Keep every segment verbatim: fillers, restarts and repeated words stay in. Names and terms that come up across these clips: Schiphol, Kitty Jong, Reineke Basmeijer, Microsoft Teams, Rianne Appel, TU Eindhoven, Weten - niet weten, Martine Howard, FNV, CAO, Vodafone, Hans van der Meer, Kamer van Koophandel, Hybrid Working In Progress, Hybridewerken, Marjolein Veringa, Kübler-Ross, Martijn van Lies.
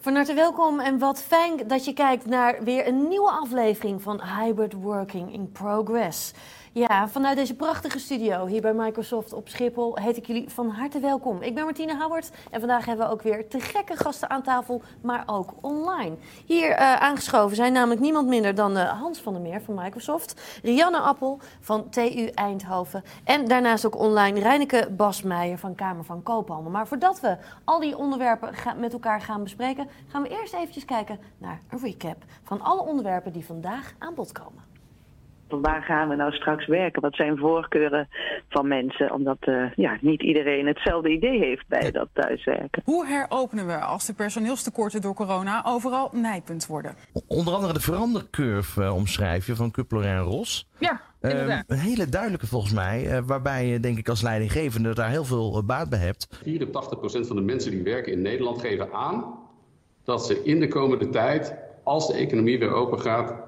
Van harte welkom en wat fijn dat je kijkt naar weer een nieuwe aflevering van Hybrid Working In Progress. Ja, vanuit deze prachtige studio hier bij Microsoft op Schiphol heet ik jullie van harte welkom. Ik ben Martine Howard en vandaag hebben we ook weer te gekke gasten aan tafel, maar ook online. Hier uh, aangeschoven zijn namelijk niemand minder dan uh, Hans van der Meer van Microsoft, Rianne Appel van T U Eindhoven en daarnaast ook online Reineke Basmeijer van Kamer van Koophandel. Maar voordat we al die onderwerpen ga- met elkaar gaan bespreken, gaan we eerst eventjes kijken naar een recap van alle onderwerpen die vandaag aan bod komen. Waar gaan we nou straks werken? Wat zijn voorkeuren van mensen? Omdat uh, ja, niet iedereen hetzelfde idee heeft bij dat thuiswerken. Hoe heropenen we als de personeelstekorten door corona overal nijpend worden? Onder andere de verandercurve uh, omschrijf je van Kübler-Ross. Ja, inderdaad. Um, een hele duidelijke volgens mij, uh, waarbij je denk ik als leidinggevende daar heel veel uh, baat bij hebt. vierentachtig procent van de mensen die werken in Nederland geven aan dat ze in de komende tijd, als de economie weer open gaat,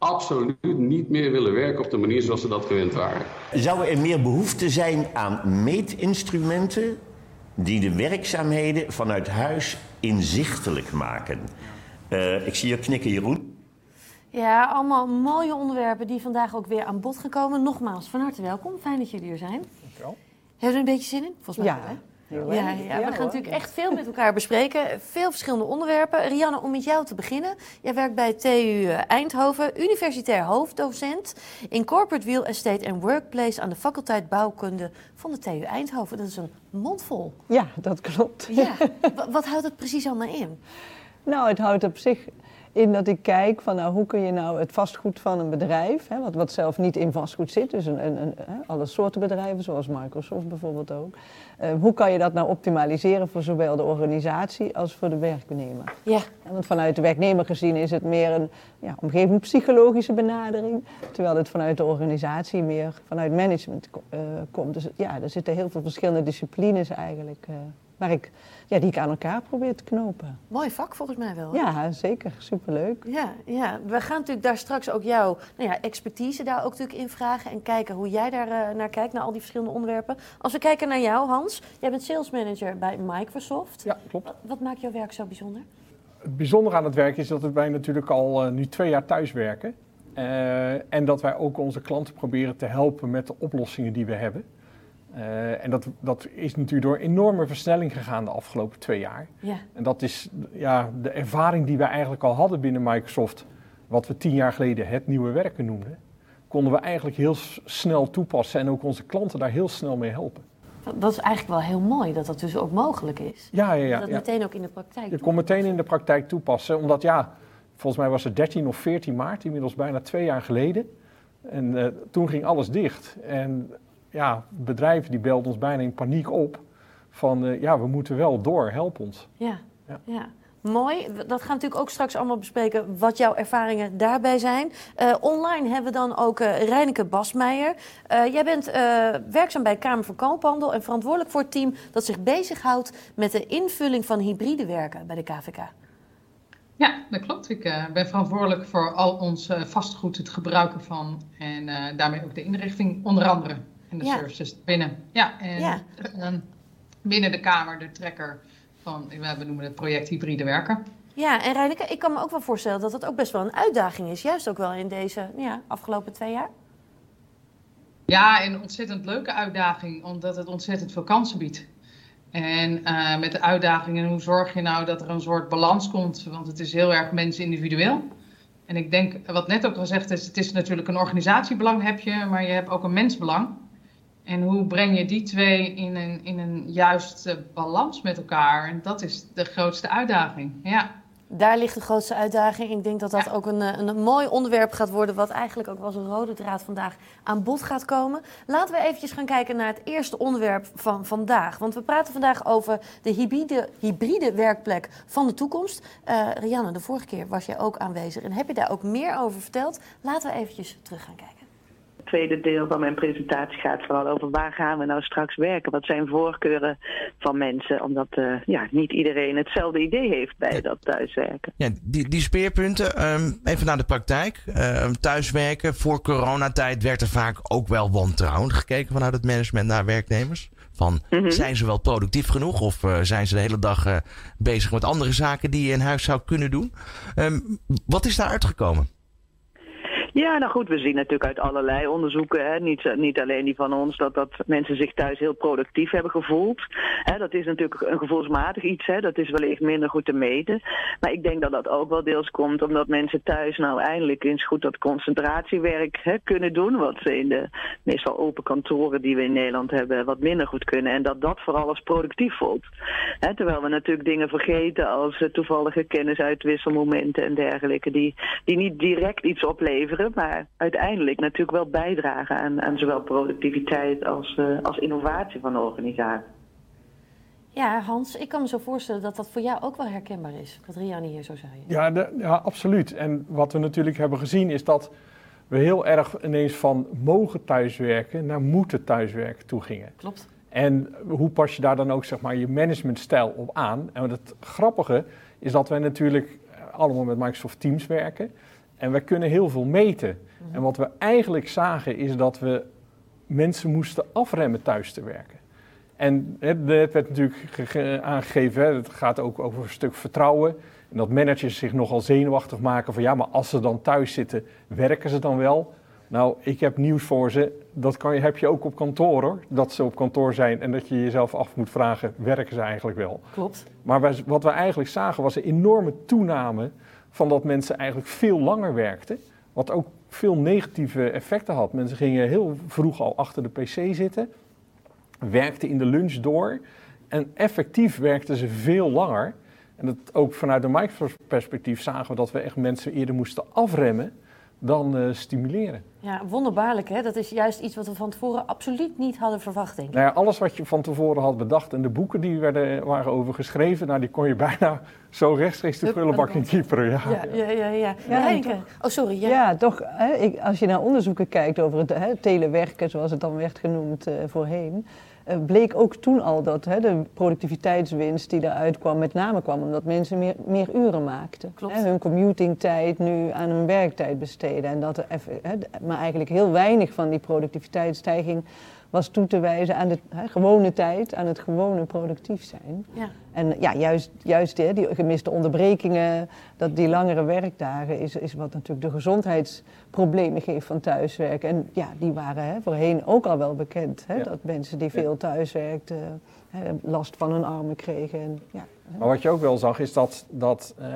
absoluut niet meer willen werken op de manier zoals ze dat gewend waren. Zou er meer behoefte zijn aan meetinstrumenten die de werkzaamheden vanuit huis inzichtelijk maken? Uh, ik zie je knikken, Jeroen. Ja, allemaal mooie onderwerpen die vandaag ook weer aan bod gekomen. Nogmaals, van harte welkom. Fijn dat jullie er zijn. Dankjewel. Hebben jullie een beetje zin in? Volgens mij wel, ja. Hè? Ja, ja, ja, we gaan ja, natuurlijk echt veel met elkaar bespreken. Veel verschillende onderwerpen. Rianne, om met jou te beginnen. Jij werkt bij T U Eindhoven, universitair hoofddocent in Corporate Real Estate and Workplace aan de faculteit Bouwkunde van de T U Eindhoven. Dat is een mondvol. Ja, dat klopt. Ja. Wat, wat houdt het precies allemaal in? Nou, het houdt op zich in dat ik kijk van nou, hoe kun je nou het vastgoed van een bedrijf, hè, wat, wat zelf niet in vastgoed zit, dus een, een, een, alle soorten bedrijven, zoals Microsoft bijvoorbeeld ook. Uh, hoe kan je dat nou optimaliseren voor zowel de organisatie als voor de werknemer? Ja. Want vanuit de werknemer gezien is het meer een ja, omgevingspsychologische benadering, terwijl het vanuit de organisatie meer vanuit management uh, komt. Dus ja, er zitten heel veel verschillende disciplines eigenlijk uh, Maar ik, ja, die ik aan elkaar probeer te knopen. Mooi vak volgens mij wel. Hè? Ja, zeker. Superleuk. Ja, ja, we gaan natuurlijk daar straks ook jouw nou ja, expertise daar ook natuurlijk in vragen. En kijken hoe jij daar uh, naar kijkt, naar al die verschillende onderwerpen. Als we kijken naar jou, Hans. Jij bent sales manager bij Microsoft. Ja, klopt. Wat, wat maakt jouw werk zo bijzonder? Het bijzondere aan het werk is dat wij natuurlijk al uh, nu twee jaar thuis werken. Uh, en dat wij ook onze klanten proberen te helpen met de oplossingen die we hebben. Uh, en dat, dat is natuurlijk door enorme versnelling gegaan de afgelopen twee jaar. Ja. En dat is ja, de ervaring die we eigenlijk al hadden binnen Microsoft, wat we tien jaar geleden het nieuwe werken noemden, konden we eigenlijk heel s- snel toepassen en ook onze klanten daar heel snel mee helpen. Dat is eigenlijk wel heel mooi dat dat dus ook mogelijk is. Ja, ja, ja. Dat, dat meteen ja. ook in de praktijk toepassen. Je kon meteen in de praktijk toepassen, omdat ja, volgens mij was het dertien of veertien maart, inmiddels bijna twee jaar geleden. En uh, toen ging alles dicht. En ja, bedrijven die belden ons bijna in paniek op van uh, ja, we moeten wel door, help ons. Ja, ja. ja, mooi. Dat gaan we natuurlijk ook straks allemaal bespreken wat jouw ervaringen daarbij zijn. Uh, online hebben we dan ook uh, Reineke Basmeijer. Uh, jij bent uh, werkzaam bij Kamer van Koophandel en verantwoordelijk voor het team dat zich bezighoudt met de invulling van hybride werken bij de K V K. Ja, dat klopt. Ik uh, ben verantwoordelijk voor al ons uh, vastgoed, het gebruiken van en uh, daarmee ook de inrichting onder andere. En de ja. services binnen. Ja, en ja. binnen de Kamer, de trekker van, we noemen het project hybride werken. Ja, en Reineke, ik kan me ook wel voorstellen dat het ook best wel een uitdaging is. Juist ook wel in deze ja, afgelopen twee jaar. Ja, en een ontzettend leuke uitdaging, omdat het ontzettend veel kansen biedt. En uh, met de uitdagingen, hoe zorg je nou dat er een soort balans komt? Want het is heel erg mensen individueel. En ik denk, wat net ook gezegd is, het is natuurlijk een organisatiebelang heb je, maar je hebt ook een mensbelang. En hoe breng je die twee in een, in een juiste balans met elkaar? En dat is de grootste uitdaging, ja. Daar ligt de grootste uitdaging. Ik denk dat dat ja. ook een, een mooi onderwerp gaat worden, wat eigenlijk ook wel zo'n rode draad vandaag aan bod gaat komen. Laten we eventjes gaan kijken naar het eerste onderwerp van vandaag. Want we praten vandaag over de hybride, hybride werkplek van de toekomst. Uh, Rianne, de vorige keer was jij ook aanwezig en heb je daar ook meer over verteld? Laten we eventjes terug gaan kijken. Het tweede deel van mijn presentatie gaat vooral over waar gaan we nou straks werken. Wat zijn voorkeuren van mensen, omdat uh, ja, niet iedereen hetzelfde idee heeft bij dat thuiswerken. Ja, die, die speerpunten, um, even naar de praktijk. Uh, thuiswerken, voor coronatijd werd er vaak ook wel wantrouwend gekeken vanuit het management naar werknemers. Van, mm-hmm. zijn ze wel productief genoeg? Of uh, zijn ze de hele dag uh, bezig met andere zaken die je in huis zou kunnen doen? Um, wat is daar uitgekomen? Ja, nou goed, we zien natuurlijk uit allerlei onderzoeken, hè, niet, niet alleen die van ons, dat, dat mensen zich thuis heel productief hebben gevoeld. Hè, dat is natuurlijk een gevoelsmatig iets, hè, dat is wellicht minder goed te meten. Maar ik denk dat dat ook wel deels komt omdat mensen thuis nou eindelijk eens goed dat concentratiewerk hè, kunnen doen. Wat ze in de meestal open kantoren die we in Nederland hebben wat minder goed kunnen. En dat dat vooral als productief voelt. Hè, terwijl we natuurlijk dingen vergeten als uh, toevallige kennisuitwisselmomenten en dergelijke die, die niet direct iets opleveren. Maar uiteindelijk natuurlijk wel bijdragen aan, aan zowel productiviteit als, uh, als innovatie van de organisatie. Ja, Hans, ik kan me zo voorstellen dat dat voor jou ook wel herkenbaar is. Wat Rianne hier zo zei. Ja, de, ja, absoluut. En wat we natuurlijk hebben gezien is dat we heel erg ineens van mogen thuiswerken naar moeten thuiswerken toe gingen. Klopt. En hoe pas je daar dan ook zeg maar, je managementstijl op aan? En het grappige is dat wij natuurlijk allemaal met Microsoft Teams werken. En wij kunnen heel veel meten. En wat we eigenlijk zagen is dat we mensen moesten afremmen thuis te werken. En het werd natuurlijk aangegeven, het gaat ook over een stuk vertrouwen. En dat managers zich nogal zenuwachtig maken van ja, maar als ze dan thuis zitten, werken ze dan wel? Nou, ik heb nieuws voor ze. Dat kan je, heb je ook op kantoor hoor, dat ze op kantoor zijn en dat je jezelf af moet vragen, werken ze eigenlijk wel? Klopt. Maar wij, wat we eigenlijk zagen was een enorme toename van dat mensen eigenlijk veel langer werkten, wat ook veel negatieve effecten had. Mensen gingen heel vroeg al achter de pc zitten, werkten in de lunch door en effectief werkten ze veel langer. En dat ook vanuit een Microsoft-perspectief zagen we dat we echt mensen eerder moesten afremmen dan uh, stimuleren. Ja, wonderbaarlijk hè? Dat is juist iets wat we van tevoren absoluut niet hadden verwacht, denk ik. Nou ja, alles wat je van tevoren had bedacht en de boeken die werden, waren over geschreven, nou, die kon je bijna zo rechtstreeks de prullenbak in kieperen. Ja, ja, ja. ja, ja, ja. ja oh, sorry. Ja, ja toch, hè, ik, als je naar onderzoeken kijkt over het hè, telewerken, zoals het dan werd genoemd uh, voorheen, uh, bleek ook toen al dat hè, de productiviteitswinst die eruit kwam, met name kwam omdat mensen meer, meer uren maakten. Klopt. Hè, hun commutingtijd nu aan hun werktijd besteden en dat er even... Hè, maar eigenlijk heel weinig van die productiviteitsstijging was toe te wijzen aan de he, gewone tijd, aan het gewone productief zijn. Ja. En ja, juist, juist he, die gemiste onderbrekingen, dat die langere werkdagen is, is wat natuurlijk de gezondheidsproblemen geeft van thuiswerken. En ja, die waren he, voorheen ook al wel bekend, he, ja. dat mensen die veel thuiswerkten he, last van hun armen kregen. En, ja, maar wat je ook wel zag is dat, dat uh,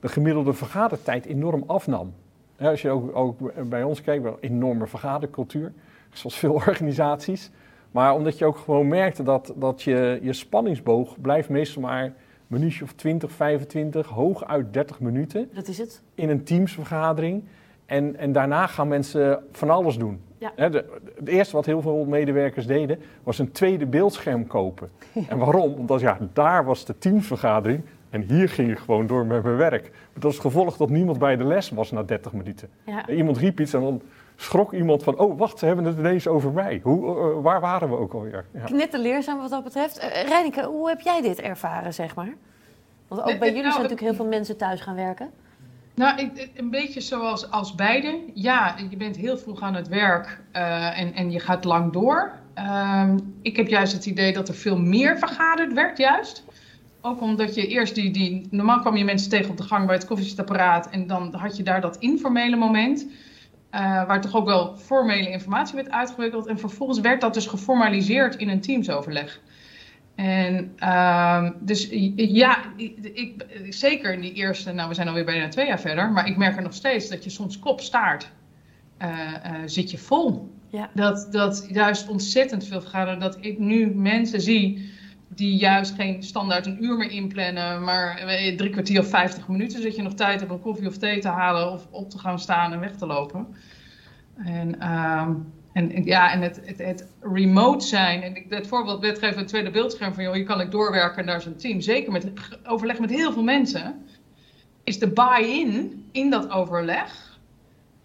de gemiddelde vergadertijd enorm afnam. Ja, als je ook, ook bij ons kijkt, wel een enorme vergadercultuur, zoals veel organisaties. Maar omdat je ook gewoon merkte dat, dat je, je spanningsboog blijft meestal maar een minuutje of twintig, vijfentwintig, hooguit dertig minuten. Dat is het. In een teamsvergadering. En, en daarna gaan mensen van alles doen. Ja. He, de, het eerste wat heel veel medewerkers deden, was een tweede beeldscherm kopen. Ja. En waarom? Omdat ja, daar was de teamsvergadering. En hier ging ik gewoon door met mijn werk. Met als gevolg dat niemand bij de les was na dertig minuten. Ja. Iemand riep iets en dan schrok iemand van... oh, wacht, ze hebben het ineens over mij. Hoe, uh, waar waren we ook alweer? Ja. Knetterleerzaam wat dat betreft. Uh, Reineke, hoe heb jij dit ervaren, zeg maar? Want ook bij jullie zijn natuurlijk heel veel mensen thuis gaan werken. Nou, ik, een beetje zoals als beide. Ja, je bent heel vroeg aan het werk uh, en, en je gaat lang door. Uh, ik heb juist het idee dat er veel meer vergaderd werd, juist... Ook omdat je eerst die, die... Normaal kwam je mensen tegen op de gang bij het koffiezetapparaat... en dan had je daar dat informele moment... Uh, waar toch ook wel formele informatie werd uitgewisseld. En vervolgens werd dat dus geformaliseerd in een teamsoverleg. En uh, dus ja, ik, ik, zeker in die eerste... Nou, we zijn alweer bijna twee jaar verder... maar ik merk er nog steeds dat je soms kopstaart uh, uh, zit je vol. Ja. Dat, dat juist ontzettend veel vergaderen... dat ik nu mensen zie... die juist geen standaard een uur meer inplannen... maar drie kwartier of vijftig minuten... zodat je nog tijd hebt om koffie of thee te halen... of op te gaan staan en weg te lopen. En, uh, en, ja, en het, het, het remote zijn... en ik dat voorbeeld wetgeven een tweede beeldscherm... van joh, hier kan ik doorwerken naar zo'n team... zeker met overleg met heel veel mensen... is de buy-in in dat overleg...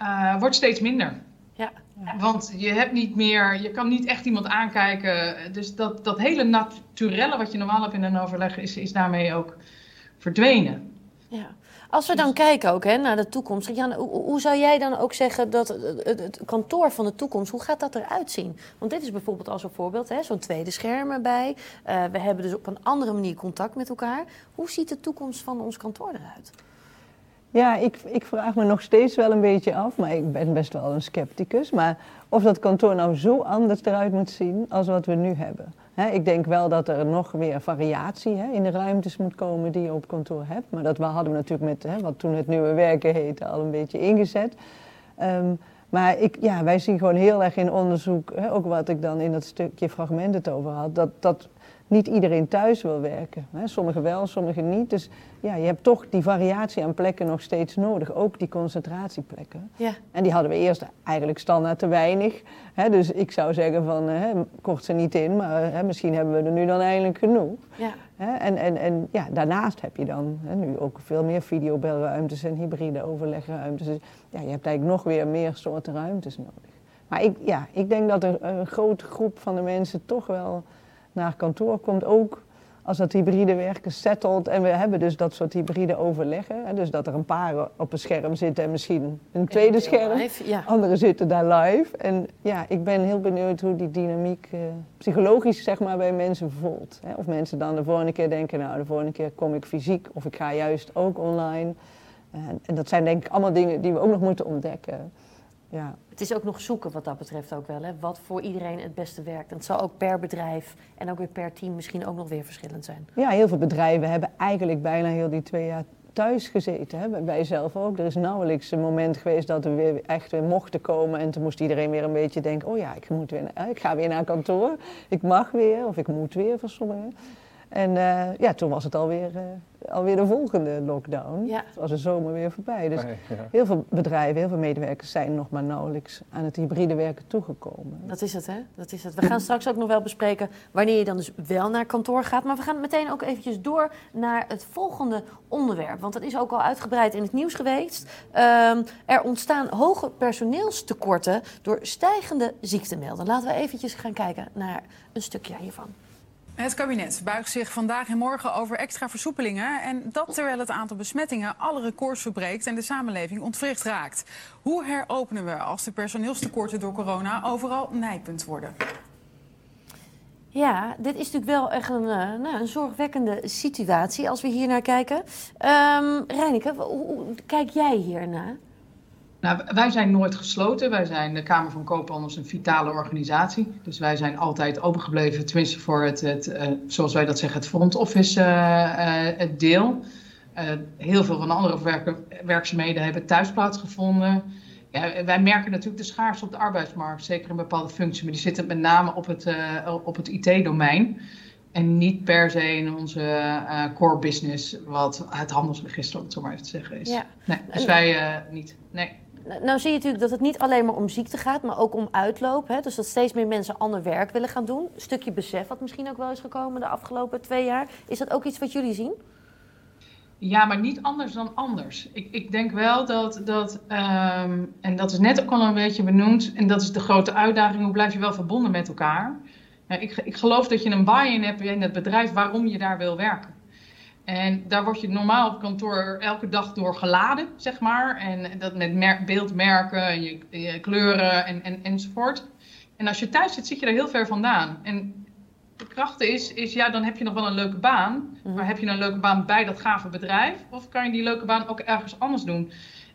Uh, wordt steeds minder... Ja. Ja. Want je hebt niet meer, je kan niet echt iemand aankijken. Dus dat, dat hele naturelle wat je normaal hebt in een overleg is, is daarmee ook verdwenen. Ja. Als we dan kijken ook hè, naar de toekomst. Rianne, hoe, hoe zou jij dan ook zeggen dat het, het, het kantoor van de toekomst, hoe gaat dat eruit zien? Want dit is bijvoorbeeld als een voorbeeld, hè, zo'n tweede scherm erbij. Uh, we hebben dus op een andere manier contact met elkaar. Hoe ziet de toekomst van ons kantoor eruit? Ja, ik, ik vraag me nog steeds wel een beetje af, maar ik ben best wel een scepticus. Maar of dat kantoor nou zo anders eruit moet zien als wat we nu hebben. He, ik denk wel dat er nog weer variatie he, in de ruimtes moet komen die je op kantoor hebt. Maar dat hadden we natuurlijk met he, wat toen het nieuwe werken heette al een beetje ingezet. Um, maar ik, ja, wij zien gewoon heel erg in onderzoek, he, ook wat ik dan in dat stukje fragment het over had, dat, dat niet iedereen thuis wil werken. He, sommigen wel, sommigen niet. Dus ja, je hebt toch die variatie aan plekken nog steeds nodig. Ook die concentratieplekken. Ja. En die hadden we eerst eigenlijk standaard te weinig. He, dus ik zou zeggen van, he, kort ze niet in, maar he, misschien hebben we er nu dan eindelijk genoeg. Ja. He, en en, en ja, daarnaast heb je dan he, nu ook veel meer videobelruimtes en hybride overlegruimtes. Dus ja, je hebt eigenlijk nog weer meer soorten ruimtes nodig. Maar ik, ja, ik denk dat er een grote groep van de mensen toch wel naar kantoor komt, ook als dat hybride werken settelt. En we hebben dus dat soort hybride overleggen. Hè, dus dat er een paar op een scherm zitten en misschien een tweede scherm. Live, ja. Anderen zitten daar live. En ja, ik ben heel benieuwd hoe die dynamiek eh, psychologisch zeg maar, bij mensen voelt. Hè. Of mensen dan de volgende keer denken, nou de volgende keer kom ik fysiek of ik ga juist ook online. En, en dat zijn denk ik allemaal dingen die we ook nog moeten ontdekken. Ja. Het is ook nog zoeken wat dat betreft ook wel, hè? Wat voor iedereen het beste werkt. En het zal ook per bedrijf en ook weer per team misschien ook nog weer verschillend zijn. Ja, heel veel bedrijven hebben eigenlijk bijna heel die twee jaar thuis gezeten. Hè? Wij zelf ook. Er is nauwelijks een moment geweest dat we weer echt weer mochten komen. En toen moest iedereen weer een beetje denken, oh ja, ik, moet weer naar, ik ga weer naar kantoor. Ik mag weer of ik moet weer voor sommigen. En uh, ja, toen was het alweer, uh, alweer de volgende lockdown. Ja. Toen was de zomer weer voorbij. Dus nee, ja. Heel veel bedrijven, heel veel medewerkers zijn nog maar nauwelijks aan het hybride werken toegekomen. Dat is het, hè? Dat is het. We gaan straks ook nog wel bespreken wanneer je dan dus wel naar kantoor gaat. Maar we gaan meteen ook eventjes door naar het volgende onderwerp. Want dat is ook al uitgebreid in het nieuws geweest. Um, er ontstaan hoge personeelstekorten door stijgende ziektemelden. Laten we eventjes gaan kijken naar een stukje hiervan. Het kabinet buigt zich vandaag en morgen over extra versoepelingen. En dat terwijl het aantal besmettingen alle records verbreekt en de samenleving ontwricht raakt. Hoe heropenen we als de personeelstekorten door corona overal nijpend worden? Ja, dit is natuurlijk wel echt een, nou, een zorgwekkende situatie als we hier naar kijken. Um, Reineke, hoe, hoe kijk jij hiernaar? Nou, wij zijn nooit gesloten. Wij zijn de Kamer van Koophandel is een vitale organisatie. Dus wij zijn altijd open gebleven, tenminste voor het, het uh, zoals wij dat zeggen, het front office uh, uh, het deel. Uh, heel veel van de andere werk, werkzaamheden hebben thuis plaatsgevonden. Ja, wij merken natuurlijk de schaarste op de arbeidsmarkt, zeker in bepaalde functies. Maar die zitten met name op het, uh, op het I T-domein. En niet per se in onze uh, core business, wat het handelsregister, om het zo maar even te zeggen, is. Ja. Nee, dus wij uh, niet, nee. Nou zie je natuurlijk dat het niet alleen maar om ziekte gaat, maar ook om uitloop. Hè? Dus dat steeds meer mensen ander werk willen gaan doen. Een stukje besef wat misschien ook wel is gekomen de afgelopen twee jaar. Is dat ook iets wat jullie zien? Ja, maar niet anders dan anders. Ik, ik denk wel dat, dat um, en dat is net ook al een beetje benoemd, en dat is de grote uitdaging, hoe blijf je wel verbonden met elkaar? Nou, ik, ik geloof dat je een buy-in hebt in het bedrijf waarom je daar wil werken. En daar word je normaal op kantoor elke dag door geladen, zeg maar. En dat met mer- beeldmerken en je, je kleuren en, en, enzovoort. En als je thuis zit, zit je er heel ver vandaan. En de kracht is, is ja, dan heb je nog wel een leuke baan. Maar heb je een leuke baan bij dat gave bedrijf? Of kan je die leuke baan ook ergens anders doen?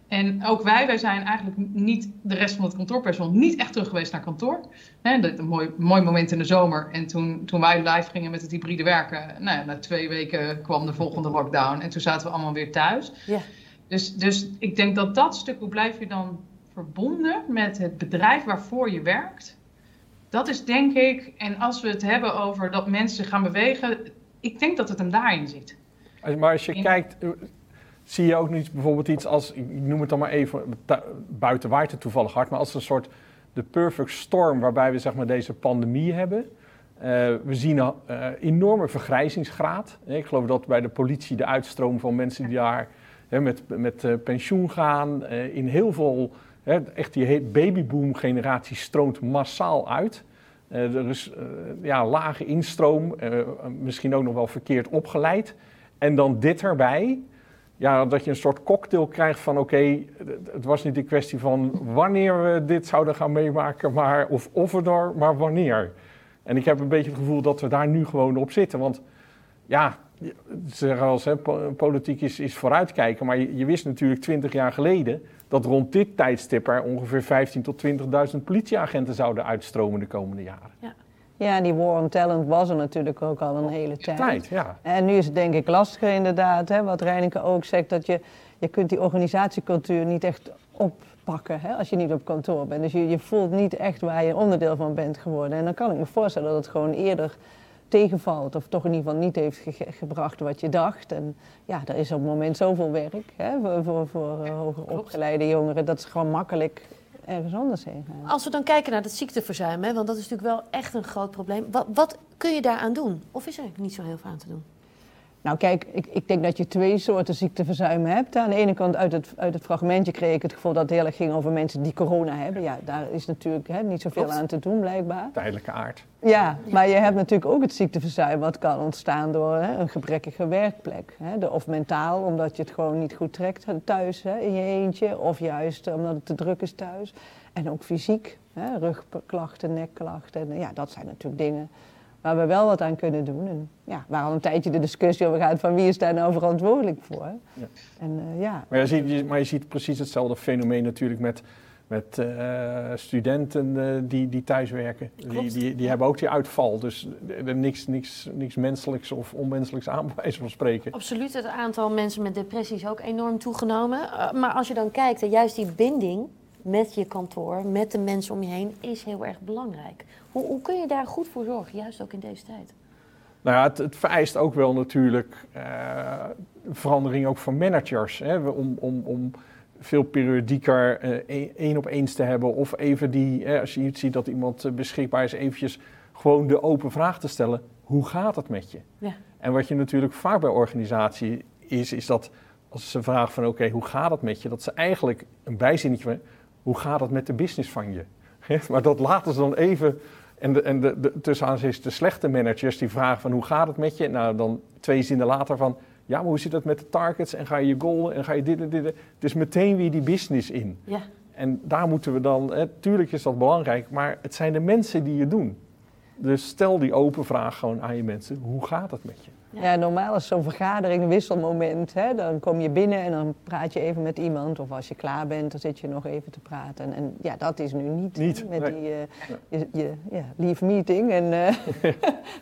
En ook wij, wij zijn eigenlijk niet, de rest van het kantoorpersoneel, niet echt terug geweest naar kantoor. He, dat, een mooi, mooi moment in de zomer. En toen, toen wij live gingen met het hybride werken, nou ja, na twee weken kwam de volgende lockdown. En toen zaten we allemaal weer thuis. Ja. Dus, dus ik denk dat dat stuk, hoe blijf je dan verbonden met het bedrijf waarvoor je werkt? Dat is denk ik, en als we het hebben over dat mensen gaan bewegen, ik denk dat het hem daarin zit. Maar als je in, kijkt... Zie je ook niet bijvoorbeeld iets als, ik noem het dan maar even, buiten waait het toevallig hard, maar als een soort de perfect storm waarbij we zeg maar deze pandemie hebben. Uh, we zien een uh, enorme vergrijzingsgraad. Ik geloof dat bij de politie de uitstroom van mensen die daar hè, met, met uh, pensioen gaan, uh, in heel veel, hè, echt die babyboom generatie stroomt massaal uit. Uh, er is uh, ja, lage instroom, uh, misschien ook nog wel verkeerd opgeleid. En dan dit erbij. ja, dat je een soort cocktail krijgt van oké, okay, het was niet de kwestie van wanneer we dit zouden gaan meemaken, maar of of we er, maar wanneer. En ik heb een beetje het gevoel dat we daar nu gewoon op zitten, want ja, zeg als hè, politiek is, is vooruitkijken, maar je, je wist natuurlijk twintig jaar geleden dat rond dit tijdstip er ongeveer vijftienduizend tot twintigduizend politieagenten zouden uitstromen de komende jaren. Ja. Ja, die war on talent was er natuurlijk ook al een hele tijd. tijd ja. En nu is het denk ik lastiger inderdaad, hè, wat Reineke ook zegt, dat je, je kunt die organisatiecultuur niet echt oppakken hè, als je niet op kantoor bent. Dus je, je voelt niet echt waar je onderdeel van bent geworden. En dan kan ik me voorstellen dat het gewoon eerder tegenvalt of toch in ieder geval niet heeft ge- gebracht wat je dacht. En ja, er is op het moment zoveel werk hè, voor, voor, voor uh, hoger opgeleide jongeren, dat is gewoon makkelijk ergens anders heen gaan. Als we dan kijken naar dat ziekteverzuim, hè, want dat is natuurlijk wel echt een groot probleem. Wat, wat kun je daaraan doen? Of is er niet zo heel veel aan te doen? Nou kijk, ik, ik denk dat je twee soorten ziekteverzuim hebt. Aan de ene kant uit het, uit het fragmentje kreeg ik het gevoel dat het heel erg ging over mensen die corona hebben. Ja, daar is natuurlijk hè, niet zoveel Klopt. aan te doen blijkbaar. Tijdelijke aard. Ja, maar je hebt natuurlijk ook het ziekteverzuim wat kan ontstaan door hè, een gebrekkige werkplek. Hè. De, of mentaal, omdat je het gewoon niet goed trekt thuis hè, in je eentje. Of juist omdat het te druk is thuis. En ook fysiek, hè, rugklachten, nekklachten. En, ja, dat zijn natuurlijk dingen waar we wel wat aan kunnen doen. En ja, waar al een tijdje de discussie over gaat van wie is daar nou verantwoordelijk voor. Ja. En, uh, ja. Maar, je ziet, maar je ziet precies hetzelfde fenomeen natuurlijk met, met uh, studenten uh, die, die thuiswerken. Die, die, die hebben ook die uitval. Dus er niks, niks, niks menselijks of onmenselijks aan bij wijze van spreken. Absoluut, het aantal mensen met depressie is ook enorm toegenomen. Uh, maar als je dan kijkt, uh, juist die binding met je kantoor, met de mensen om je heen, is heel erg belangrijk. Hoe, hoe kun je daar goed voor zorgen, juist ook in deze tijd? Nou ja, het, het vereist ook wel natuurlijk uh, verandering ook van managers. Hè, om, om, om veel periodieker uh, één op eens te hebben. Of even die, uh, als je niet ziet dat iemand beschikbaar is, eventjes gewoon de open vraag te stellen. Hoe gaat het met je? Ja. En wat je natuurlijk vaak bij organisatie is, is dat als ze vragen van oké, okay, hoe gaat het met je? Dat ze eigenlijk een bijzinnetje van, hoe gaat het met de business van je? Maar dat laten ze dan even. En, de, en de, de, tussen aan is de slechte managers die vragen van hoe gaat het met je? Nou, dan twee zinnen later van ja, maar hoe zit het met de targets? En ga je je goal en ga je dit en dit? Dus meteen weer die business in. Ja. En daar moeten we dan, hè, tuurlijk is dat belangrijk, maar het zijn de mensen die het doen. Dus stel die open vraag gewoon aan je mensen, hoe gaat het met je? Ja, normaal is zo'n vergadering een wisselmoment. Hè? Dan kom je binnen en dan praat je even met iemand. Of als je klaar bent, dan zit je nog even te praten. En, en ja, dat is nu niet. niet met nee. die uh, ja. je, je ja, lief meeting. En uh,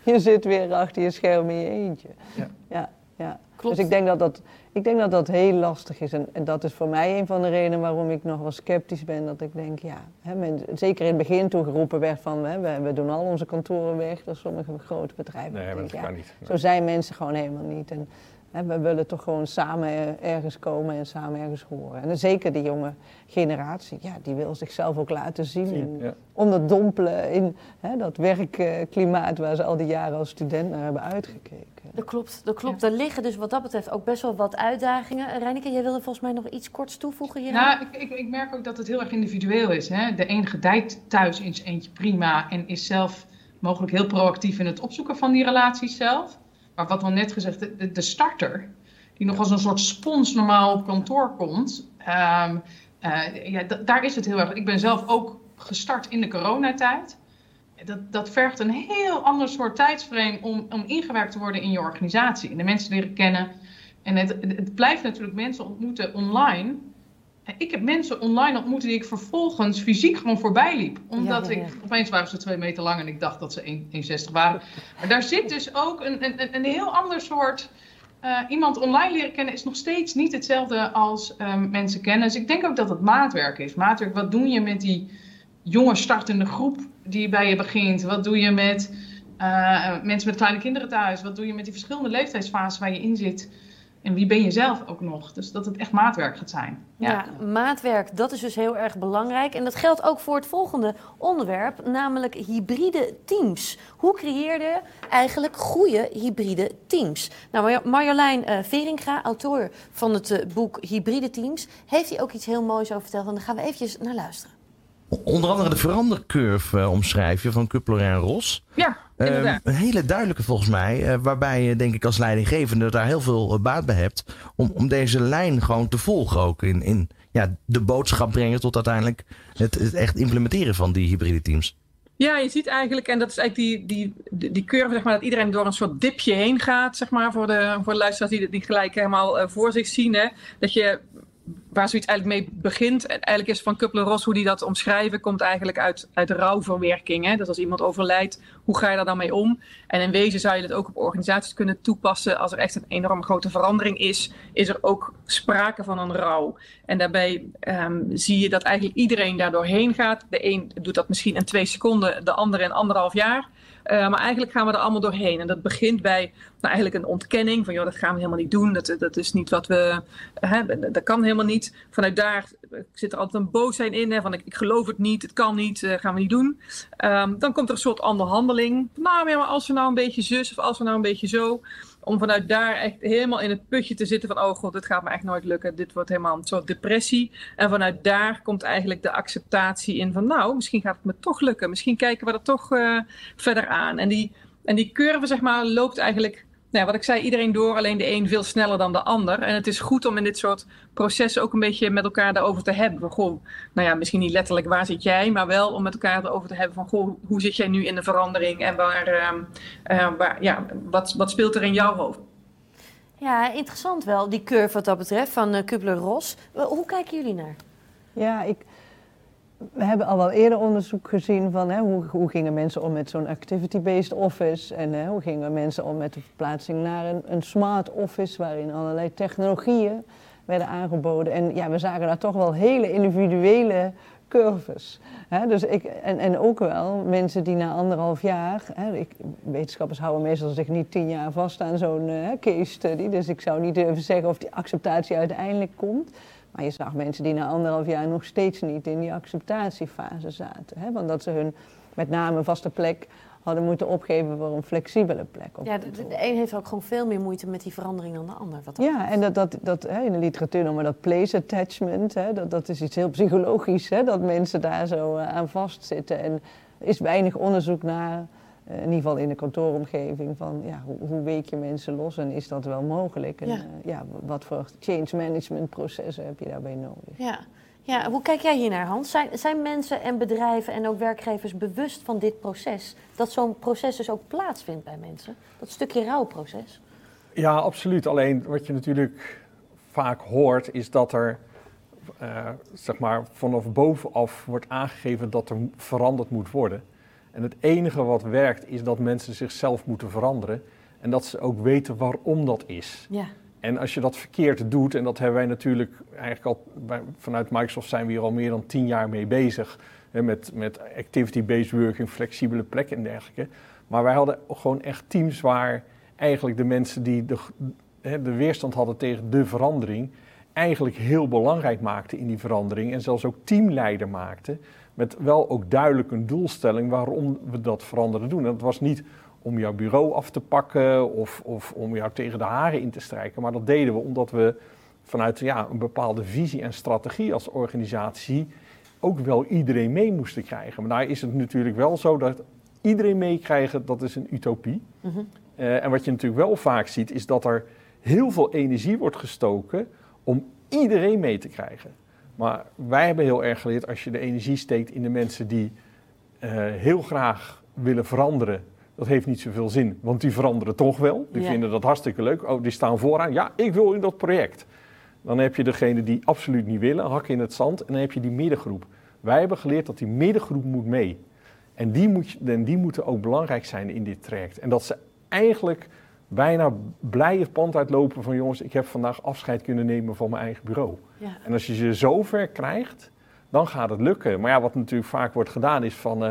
je zit weer achter je scherm in je eentje. Ja. Ja, ja. Klopt. Dus ik denk dat dat, ik denk dat dat heel lastig is. En, en dat is voor mij een van de redenen waarom ik nog wel sceptisch ben. Dat ik denk, ja, hè, men, zeker in het begin toen geroepen werd van hè, we, we doen al onze kantoren weg. Dat sommige grote bedrijven. Nee, dat kan ja, niet. Nee. Zo zijn mensen gewoon helemaal niet. En hè, we willen toch gewoon samen ergens komen en samen ergens horen. En zeker die jonge generatie, ja, die wil zichzelf ook laten zien. zien en ja. onderdompelen in hè, dat werkklimaat waar ze al die jaren als student naar hebben uitgekeken. Dat klopt, dat klopt. Ja. Er liggen dus wat dat betreft ook best wel wat uitdagingen. Reineke, jij wilde volgens mij nog iets korts toevoegen hier. Nou, ik, ik, ik merk ook dat het heel erg individueel is. Hè? De een gedijt thuis in zijn eentje prima en is zelf mogelijk heel proactief in het opzoeken van die relaties zelf. Maar wat al net gezegd, de, de starter, die nog als een soort spons normaal op kantoor komt, um, uh, ja, d- daar is het heel erg. Ik ben zelf ook gestart in de coronatijd. Dat, dat vergt een heel ander soort tijdsframe om, om ingewerkt te worden in je organisatie. En de mensen leren kennen. En het, het blijft natuurlijk mensen ontmoeten online. Ik heb mensen online ontmoet die ik vervolgens fysiek gewoon voorbij liep. Omdat ja, ja, ja. ik, opeens waren ze twee meter lang en ik dacht dat ze één komma zestig waren. Maar daar zit dus ook een, een, een heel ander soort. Uh, iemand online leren kennen is nog steeds niet hetzelfde als um, mensen kennen. Dus ik denk ook dat het maatwerk is. Maatwerk, wat doe je met die jonge startende groep die bij je begint? Wat doe je met uh, mensen met kleine kinderen thuis? Wat doe je met die verschillende leeftijdsfases waar je in zit? En wie ben je zelf ook nog? Dus dat het echt maatwerk gaat zijn. Ja, ja, maatwerk, dat is dus heel erg belangrijk. En dat geldt ook voor het volgende onderwerp, namelijk hybride teams. Hoe creëer je eigenlijk goede hybride teams? Nou, Marjolein uh, Veringa, auteur van het uh, boek Hybride Teams, heeft hier ook iets heel moois over verteld. En daar gaan we eventjes naar luisteren. Onder andere de verandercurve uh, omschrijf je van Kübler-Ross. Ja. Um, een hele duidelijke volgens mij, uh, waarbij je denk ik als leidinggevende daar heel veel uh, baat bij hebt om, om deze lijn gewoon te volgen ook in, in ja, de boodschap brengen tot uiteindelijk het, het echt implementeren van die hybride teams. Ja, je ziet eigenlijk, en dat is eigenlijk die, die, die curve, zeg maar, dat iedereen door een soort dipje heen gaat, zeg maar, voor de, voor de luisteraars die het niet gelijk helemaal uh, voor zich zien, hè, dat je... Waar zoiets eigenlijk mee begint, eigenlijk is van Kübler-Ross hoe die dat omschrijven, komt eigenlijk uit, uit rouwverwerking. Hè? Dus als iemand overlijdt, hoe ga je daar dan mee om? En in wezen zou je dat ook op organisaties kunnen toepassen. Als er echt een enorme grote verandering is, is er ook sprake van een rouw. En daarbij um, zie je dat eigenlijk iedereen daar doorheen gaat. De een doet dat misschien in twee seconden, de ander in anderhalf jaar. Uh, maar eigenlijk gaan we er allemaal doorheen. En dat begint bij nou, eigenlijk een ontkenning. Van joh, dat gaan we helemaal niet doen. Dat, dat is niet wat we... Hè, dat kan helemaal niet. Vanuit daar zit er altijd een boosheid in. Hè, van ik, ik geloof het niet, het kan niet, uh, gaan we niet doen. Um, dan komt er een soort andere handeling. Nou, ja, maar als we nou een beetje zus of als we nou een beetje zo... Om vanuit daar echt helemaal in het putje te zitten van... oh god, dit gaat me echt nooit lukken. Dit wordt helemaal een soort depressie. En vanuit daar komt eigenlijk de acceptatie in van... nou, misschien gaat het me toch lukken. Misschien kijken we er toch uh, verder aan. En die, en die curve, zeg maar, loopt eigenlijk... Nou, wat ik zei, iedereen door, alleen de een veel sneller dan de ander. En het is goed om in dit soort processen ook een beetje met elkaar daarover te hebben. Van, goh, nou ja, misschien niet letterlijk waar zit jij, maar wel om met elkaar erover te hebben van, goh, hoe zit jij nu in de verandering en waar, uh, uh, waar, ja, wat, wat speelt er in jouw hoofd? Ja, interessant wel, die curve wat dat betreft van uh, Kübler-Ross. Hoe kijken jullie naar? Ja, ik... We hebben al wel eerder onderzoek gezien van hè, hoe, hoe gingen mensen om met zo'n activity-based office en hè, hoe gingen mensen om met de verplaatsing naar een, een smart office waarin allerlei technologieën werden aangeboden. En ja, we zagen daar toch wel hele individuele curves. Hè? Dus ik, en, en ook wel mensen die na anderhalf jaar, hè, ik, wetenschappers houden meestal zich niet tien jaar vast aan zo'n uh, case study, dus ik zou niet durven zeggen of die acceptatie uiteindelijk komt. Maar je zag mensen die na anderhalf jaar nog steeds niet in die acceptatiefase zaten. Hè? Want dat ze hun met name een vaste plek hadden moeten opgeven voor een flexibele plek. Ja, de, de, de een heeft ook gewoon veel meer moeite met die verandering dan de ander. Wat ja, betreft. En dat, dat, dat, hè, in de literatuur noemen we dat place attachment. Hè? Dat, dat is iets heel psychologisch, hè? Dat mensen daar zo uh, aan vastzitten. En er is weinig onderzoek naar, uh, in ieder geval in de kantooromgeving, van ja, hoe, hoe week je mensen los en is dat wel mogelijk? En, ja. Uh, ja, wat voor change management processen heb je daarbij nodig? Ja. Ja, hoe kijk jij hiernaar, Hans? Zijn, zijn mensen en bedrijven en ook werkgevers bewust van dit proces? Dat zo'n proces dus ook plaatsvindt bij mensen? Dat stukje rouwproces? Ja, absoluut. Alleen wat je natuurlijk vaak hoort is dat er uh, zeg maar vanaf bovenaf wordt aangegeven dat er veranderd moet worden. En het enige wat werkt is dat mensen zichzelf moeten veranderen en dat ze ook weten waarom dat is. Ja. En als je dat verkeerd doet, en dat hebben wij natuurlijk eigenlijk al, vanuit Microsoft zijn we hier al meer dan tien jaar mee bezig. Hè, met, met activity-based working, flexibele plekken en dergelijke. Maar wij hadden gewoon echt teams waar eigenlijk de mensen die de, hè, de weerstand hadden tegen de verandering, eigenlijk heel belangrijk maakten in die verandering. En zelfs ook teamleider maakten. Met wel ook duidelijk een doelstelling waarom we dat veranderen doen. En dat was niet om jouw bureau af te pakken of, of om jou tegen de haren in te strijken. Maar dat deden we omdat we vanuit ja, een bepaalde visie en strategie als organisatie ook wel iedereen mee moesten krijgen. Maar daar is het natuurlijk wel zo dat iedereen meekrijgen, dat is een utopie. Mm-hmm. Uh, en wat je natuurlijk wel vaak ziet is dat er heel veel energie wordt gestoken om iedereen mee te krijgen. Maar wij hebben heel erg geleerd als je de energie steekt in de mensen die uh, heel graag willen veranderen. Dat heeft niet zoveel zin, want die veranderen toch wel. Die ja. vinden dat hartstikke leuk. Oh, die staan vooraan. Ja, ik wil in dat project. Dan heb je degene die absoluut niet willen, hakken in het zand. En dan heb je die middengroep. Wij hebben geleerd dat die middengroep moet mee. En die, moet, en die moeten ook belangrijk zijn in dit traject. En dat ze eigenlijk bijna blij het pand uitlopen van... jongens, ik heb vandaag afscheid kunnen nemen van mijn eigen bureau. Ja. En als je ze zover krijgt, dan gaat het lukken. Maar ja, wat natuurlijk vaak wordt gedaan is van... Uh,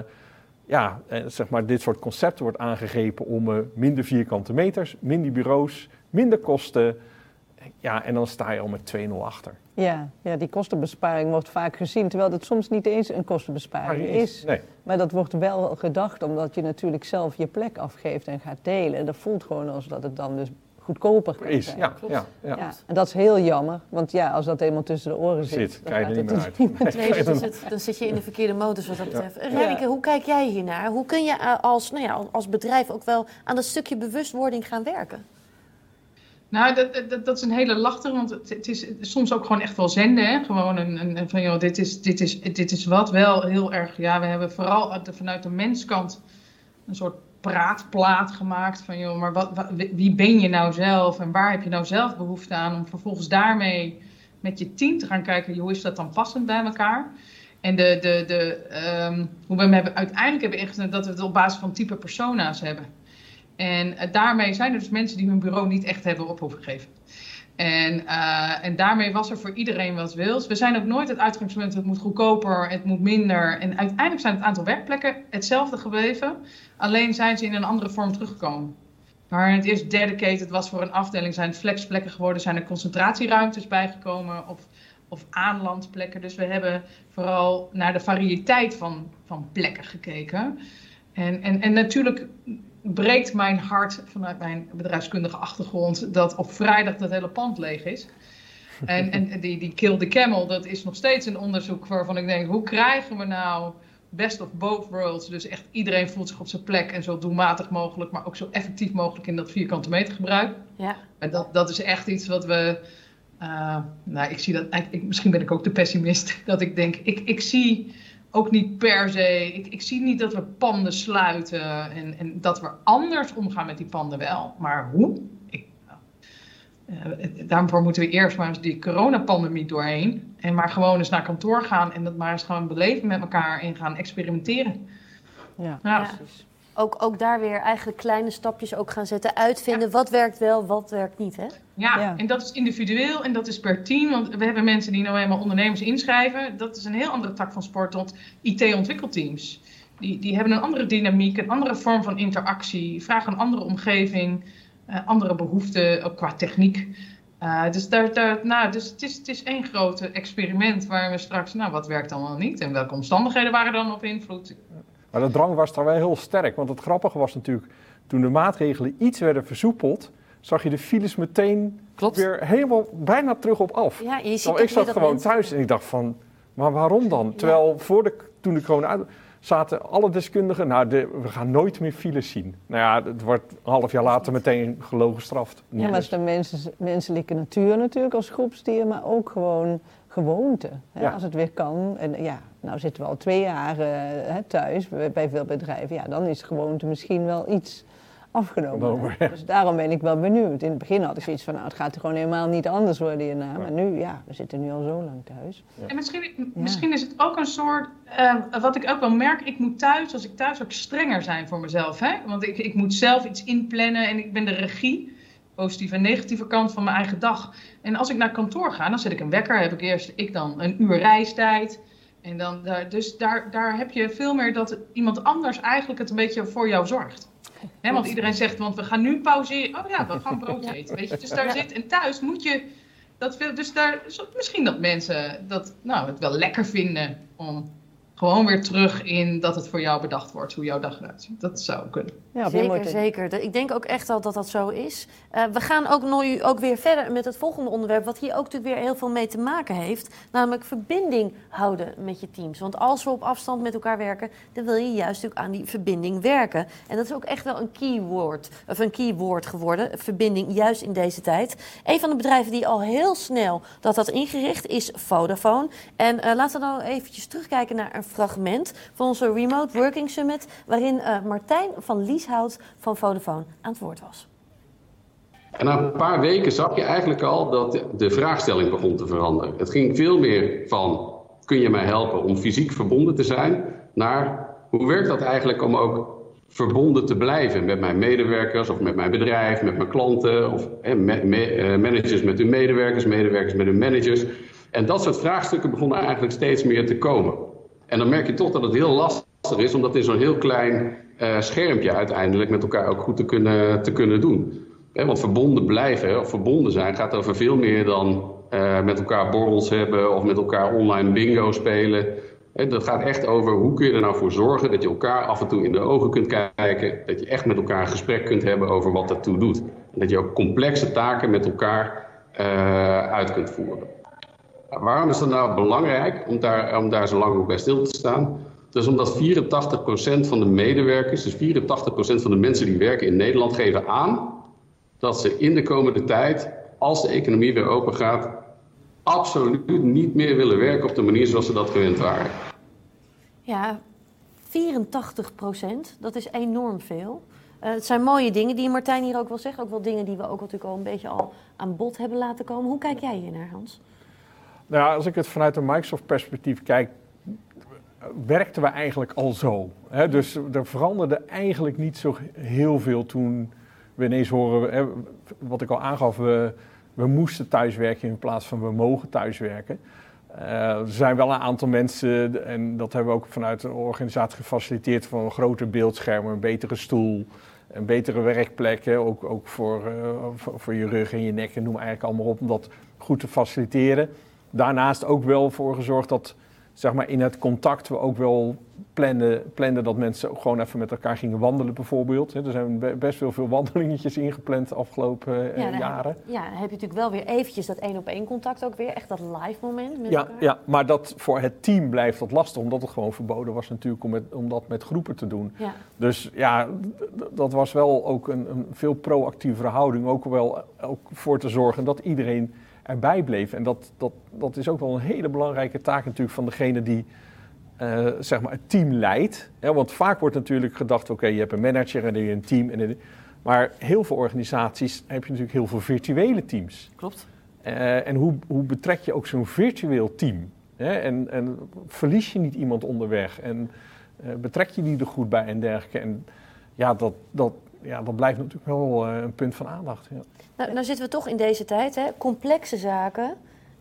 Ja, zeg maar, dit soort concepten wordt aangegrepen om uh, minder vierkante meters, minder bureaus, minder kosten. Ja, en dan sta je al met twee nul achter. Ja, ja, die kostenbesparing wordt vaak gezien, terwijl dat soms niet eens een kostenbesparing is. is. Nee. Maar dat wordt wel gedacht, omdat je natuurlijk zelf je plek afgeeft en gaat delen. Dat voelt gewoon als dat het dan dus goedkoper kan is, zijn. Ja, klopt. Ja, ja. Ja, en dat is heel jammer, want ja, als dat eenmaal tussen de oren zit, zit dan krijg je er niet meer uit. Niet meer nee, dus dan, zit, dan zit je in de verkeerde modus wat dat betreft. Ja. Reineke, hoe kijk jij hiernaar? Hoe kun je als, nou ja, als bedrijf ook wel aan dat stukje bewustwording gaan werken? Nou, dat, dat, dat is een hele lachter, want het, het is soms ook gewoon echt wel zenden. Hè? Gewoon een, een van, joh, dit is, dit is, dit is wat wel heel erg... Ja, we hebben vooral vanuit de menskant een soort praatplaat gemaakt van, joh, maar wat, wat, wie ben je nou zelf en waar heb je nou zelf behoefte aan om vervolgens daarmee met je team te gaan kijken, hoe is dat dan passend bij elkaar? En de, de, de, um, hoe we hem hebben, uiteindelijk hebben ingezet dat we het op basis van type persona's hebben. En daarmee zijn er dus mensen die hun bureau niet echt hebben op hoeven geven. En, uh, en daarmee was er voor iedereen wat wils. We zijn ook nooit het uitgangspunt, het moet goedkoper, het moet minder. En uiteindelijk zijn het aantal werkplekken hetzelfde gebleven. Alleen zijn ze in een andere vorm teruggekomen. Waar het eerst dedicated was voor een afdeling, zijn flexplekken geworden, zijn er concentratieruimtes bijgekomen of, of aanlandplekken. Dus we hebben vooral naar de variëteit van, van plekken gekeken. En, en, en natuurlijk breekt mijn hart vanuit mijn bedrijfskundige achtergrond dat op vrijdag dat hele pand leeg is. En, en die, die kill the camel, dat is nog steeds een onderzoek waarvan ik denk, hoe krijgen we nou best of both worlds? Dus echt iedereen voelt zich op zijn plek en zo doelmatig mogelijk, maar ook zo effectief mogelijk in dat vierkante meter gebruik. Ja. En dat, dat is echt iets wat we... Uh, nou, ik zie dat... Ik, misschien ben ik ook de pessimist, dat ik denk, ik, ik zie... Ook niet per se. Ik, ik zie niet dat we panden sluiten en, en dat we anders omgaan met die panden wel. Maar hoe? Ik, uh, daarvoor moeten we eerst maar eens die coronapandemie doorheen. En maar gewoon eens naar kantoor gaan en dat maar eens gaan beleven met elkaar en gaan experimenteren. Ja, ja. Precies. Ook, ook daar weer eigenlijk kleine stapjes ook gaan zetten. Uitvinden ja. Wat werkt wel, wat werkt niet. Hè? Ja, ja, en dat is individueel en dat is per team. Want we hebben mensen die nou helemaal ondernemers inschrijven. Dat is een heel andere tak van sport tot I T-ontwikkelteams. Die, die hebben een andere dynamiek, een andere vorm van interactie. Vragen een andere omgeving, uh, andere behoeften, ook qua techniek. Uh, dus daar, daar, nou, dus het is, het is één grote experiment waar we straks... Nou, wat werkt dan wel niet en welke omstandigheden waren dan op invloed... Maar de drang was daar wel heel sterk. Want het grappige was natuurlijk, toen de maatregelen iets werden versoepeld, zag je de files meteen Klopt. Weer helemaal bijna terug op af. Ja, je ziet nou, ik zat gewoon mensen... thuis en ik dacht van, maar waarom dan? Ja. Terwijl voor de, toen de corona uit zaten alle deskundigen, nou de, we gaan nooit meer files zien. Nou ja, het wordt een half jaar later meteen gelogen gestraft. Ja, maar het is de mens, menselijke natuur natuurlijk als groepsdier, maar ook gewoon gewoonte. Hè, ja. Als het weer kan. En ja, nou zitten we al twee jaar hè, thuis bij veel bedrijven. Ja, dan is de gewoonte misschien wel iets afgenomen. Over, ja. Dus daarom ben ik wel benieuwd. In het begin had ik zoiets van, nou het gaat er gewoon helemaal niet anders worden hierna. Ja. Maar nu, ja, we zitten nu al zo lang thuis. Ja. En misschien, ja. misschien is het ook een soort, uh, wat ik ook wel merk, ik moet thuis, als ik thuis ook strenger zijn voor mezelf. Hè? Want ik, ik moet zelf iets inplannen en ik ben de regie. Positieve en negatieve kant van mijn eigen dag. En als ik naar kantoor ga, dan zet ik een wekker. Heb ik eerst ik dan een uur reistijd. En dan, dus daar, daar heb je veel meer dat iemand anders eigenlijk het een beetje voor jou zorgt. He, want iedereen zegt, want we gaan nu pauzeren. Oh ja, we gaan brood eten. Weet je? Dus daar zit, en thuis moet je... Dat, dus daar, misschien dat mensen dat, nou, het wel lekker vinden om... Gewoon weer terug in dat het voor jou bedacht wordt, hoe jouw dag eruit ziet. Dat zou kunnen. Ja, zeker, zeker. Ik denk ook echt al dat dat zo is. Uh, we gaan ook nu ook weer verder met het volgende onderwerp, wat hier ook natuurlijk weer heel veel mee te maken heeft. Namelijk verbinding houden met je teams. Want als we op afstand met elkaar werken, dan wil je juist natuurlijk aan die verbinding werken. En dat is ook echt wel een keyword, of een keyword geworden, verbinding, juist in deze tijd. Een van de bedrijven die al heel snel dat had ingericht is Vodafone. En uh, laten we nou eventjes terugkijken naar een fragment van onze Remote Working Summit, waarin uh, Martijn van Lies van Vodafone aan het woord was. En na een paar weken zag je eigenlijk al dat de vraagstelling begon te veranderen. Het ging veel meer van, kun je mij helpen om fysiek verbonden te zijn, naar hoe werkt dat eigenlijk om ook verbonden te blijven met mijn medewerkers of met mijn bedrijf, met mijn klanten of eh, me, me, uh, managers met hun medewerkers, medewerkers met hun managers. En dat soort vraagstukken begonnen eigenlijk steeds meer te komen. En dan merk je toch dat het heel lastig is om dat in zo'n heel klein uh, schermpje uiteindelijk met elkaar ook goed te kunnen, te kunnen doen. He, want verbonden blijven of verbonden zijn gaat over veel meer dan uh, met elkaar borrels hebben of met elkaar online bingo spelen. He, dat gaat echt over hoe kun je er nou voor zorgen dat je elkaar af en toe in de ogen kunt kijken. Dat je echt met elkaar een gesprek kunt hebben over wat dat toe doet. En dat je ook complexe taken met elkaar uh, uit kunt voeren. Nou, waarom is dat nou belangrijk om daar, om daar zo lang ook bij stil te staan? Dus omdat vierentachtig procent van de medewerkers, dus vierentachtig procent van de mensen die werken in Nederland, geven aan dat ze in de komende tijd, als de economie weer open gaat, absoluut niet meer willen werken op de manier zoals ze dat gewend waren. Ja, vierentachtig procent, dat is enorm veel. Uh, het zijn mooie dingen die Martijn hier ook wel zegt. Ook wel dingen die we ook natuurlijk al een beetje al aan bod hebben laten komen. Hoe kijk jij hier naar, Hans? Nou, als ik het vanuit een Microsoft-perspectief kijk, werkten we eigenlijk al zo. Hè? Dus er veranderde eigenlijk niet zo heel veel toen we ineens horen, hè, wat ik al aangaf, we, we moesten thuiswerken in plaats van we mogen thuiswerken. Uh, er zijn wel een aantal mensen, en dat hebben we ook vanuit de organisatie gefaciliteerd, voor een groter beeldscherm, een betere stoel, een betere werkplek, hè, ook, ook voor, uh, voor, voor je rug en je nek en noem eigenlijk allemaal op, om dat goed te faciliteren. Daarnaast ook wel voor gezorgd dat, zeg maar, in het contact we ook wel plannen, plannen dat mensen ook gewoon even met elkaar gingen wandelen bijvoorbeeld. Er zijn best wel veel wandelingetjes ingepland de afgelopen ja, jaren. Heb, ja, dan heb je natuurlijk wel weer eventjes dat één-op-één contact ook weer. Echt dat live moment met ja, elkaar. Ja, maar dat voor het team blijft dat lastig, omdat het gewoon verboden was natuurlijk om, met, om dat met groepen te doen. Ja. Dus ja, d- dat was wel ook een, een veel proactievere houding. Ook wel ook voor te zorgen dat iedereen erbij bleef. En dat, dat, dat is ook wel een hele belangrijke taak natuurlijk van degene die uh, zeg maar het team leidt. Ja, want vaak wordt natuurlijk gedacht, oké, okay, je hebt een manager en dan heb je een team. En een, maar heel veel organisaties heb je natuurlijk heel veel virtuele teams. Klopt. Uh, en hoe, hoe betrek je ook zo'n virtueel team? Ja, en, en verlies je niet iemand onderweg? En uh, betrek je die er goed bij en dergelijke? En ja, dat... dat Ja, dat blijft natuurlijk wel een punt van aandacht. Ja. Nou, nou zitten we toch in deze tijd, hè? Complexe zaken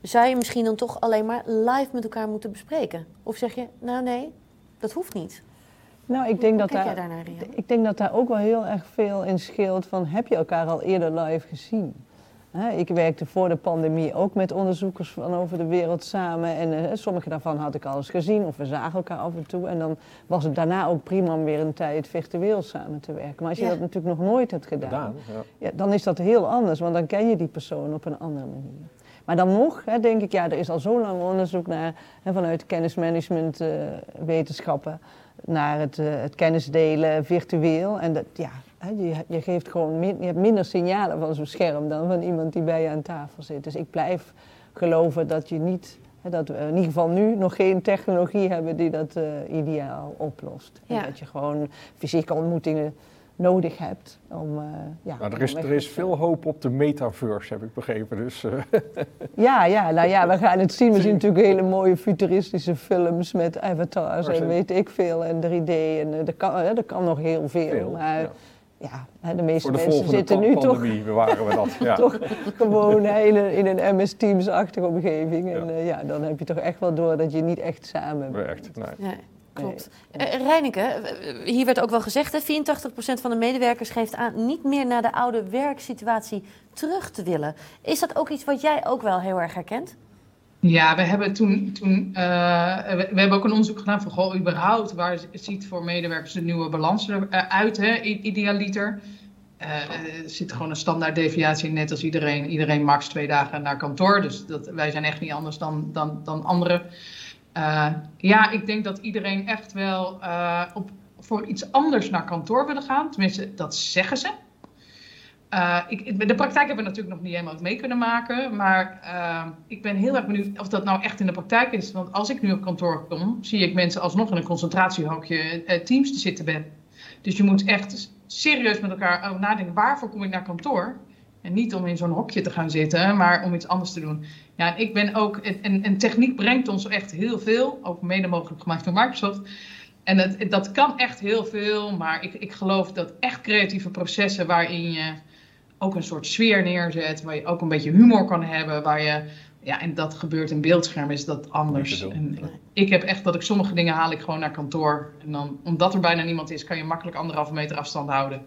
zou je misschien dan toch alleen maar live met elkaar moeten bespreken. Of zeg je, nou nee, dat hoeft niet. Nou, ik denk, dat daar, daarnaar, ik denk dat daar ook wel heel erg veel in scheelt van, heb je elkaar al eerder live gezien? Ik werkte voor de pandemie ook met onderzoekers van over de wereld samen. En sommige daarvan had ik al eens gezien of we zagen elkaar af en toe. En dan was het daarna ook prima om weer een tijd virtueel samen te werken. Maar als je ja. dat natuurlijk nog nooit hebt gedaan, gedaan ja. Ja, dan is dat heel anders. Want dan ken je die persoon op een andere manier. Maar dan nog, hè, denk ik, ja, er is al zo lang onderzoek naar, hè, vanuit kennismanagementwetenschappen, uh, naar het, uh, het kennisdelen virtueel. En dat, ja... Je geeft gewoon, je hebt minder signalen van zo'n scherm dan van iemand die bij je aan tafel zit. Dus ik blijf geloven dat, je niet, dat we in ieder geval nu nog geen technologie hebben die dat uh, ideaal oplost. Ja. En dat je gewoon fysieke ontmoetingen nodig hebt om... Uh, ja, nou, er is, om er is veel hoop op de metaverse, heb ik begrepen. Dus, uh... ja, ja, nou ja, we gaan het zien. We zien natuurlijk hele mooie futuristische films met avatars en weet ik veel. En drie D en er kan, er kan nog heel veel. veel maar, ja. Ja, de meeste de mensen zitten nu pandemie, toch, bewaren we dat, ja. toch gewoon in een, in een M S Teams-achtige omgeving. En ja. Uh, ja, dan heb je toch echt wel door dat je niet echt samen bent. Echt, nee. Nee, klopt. Nee. Uh, Reineke, hier werd ook wel gezegd, hè, vierentachtig procent van de medewerkers geeft aan niet meer naar de oude werksituatie terug te willen. Is dat ook iets wat jij ook wel heel erg herkent? Ja, we hebben toen, toen uh, we, we hebben ook een onderzoek gedaan van, goh, überhaupt, waar ziet voor medewerkers de nieuwe balans eruit, hè, idealiter. Uh, er zit gewoon een standaard deviatie in, net als iedereen. Iedereen max twee dagen naar kantoor, dus dat, wij zijn echt niet anders dan, dan, dan anderen. Uh, ja, ik denk dat iedereen echt wel uh, op, voor iets anders naar kantoor willen gaan, tenminste, dat zeggen ze. Uh, ik, de praktijk hebben we natuurlijk nog niet helemaal mee kunnen maken. Maar uh, ik ben heel erg benieuwd of dat nou echt in de praktijk is. Want als ik nu op kantoor kom, zie ik mensen alsnog in een concentratiehokje uh, teams te zitten ben. Dus je moet echt serieus met elkaar nadenken, waarvoor kom ik naar kantoor? En niet om in zo'n hokje te gaan zitten, maar om iets anders te doen. Ja, en ik ben ook, en, en techniek brengt ons echt heel veel, ook mede mogelijk gemaakt door Microsoft. En het, dat kan echt heel veel, maar ik, ik geloof dat echt creatieve processen waarin je ook een soort sfeer neerzet, waar je ook een beetje humor kan hebben, waar je, ja, en dat gebeurt in beeldscherm, is dat anders. En ik heb echt dat ik sommige dingen haal ik gewoon naar kantoor. En dan, omdat er bijna niemand is, kan je makkelijk anderhalve meter afstand houden.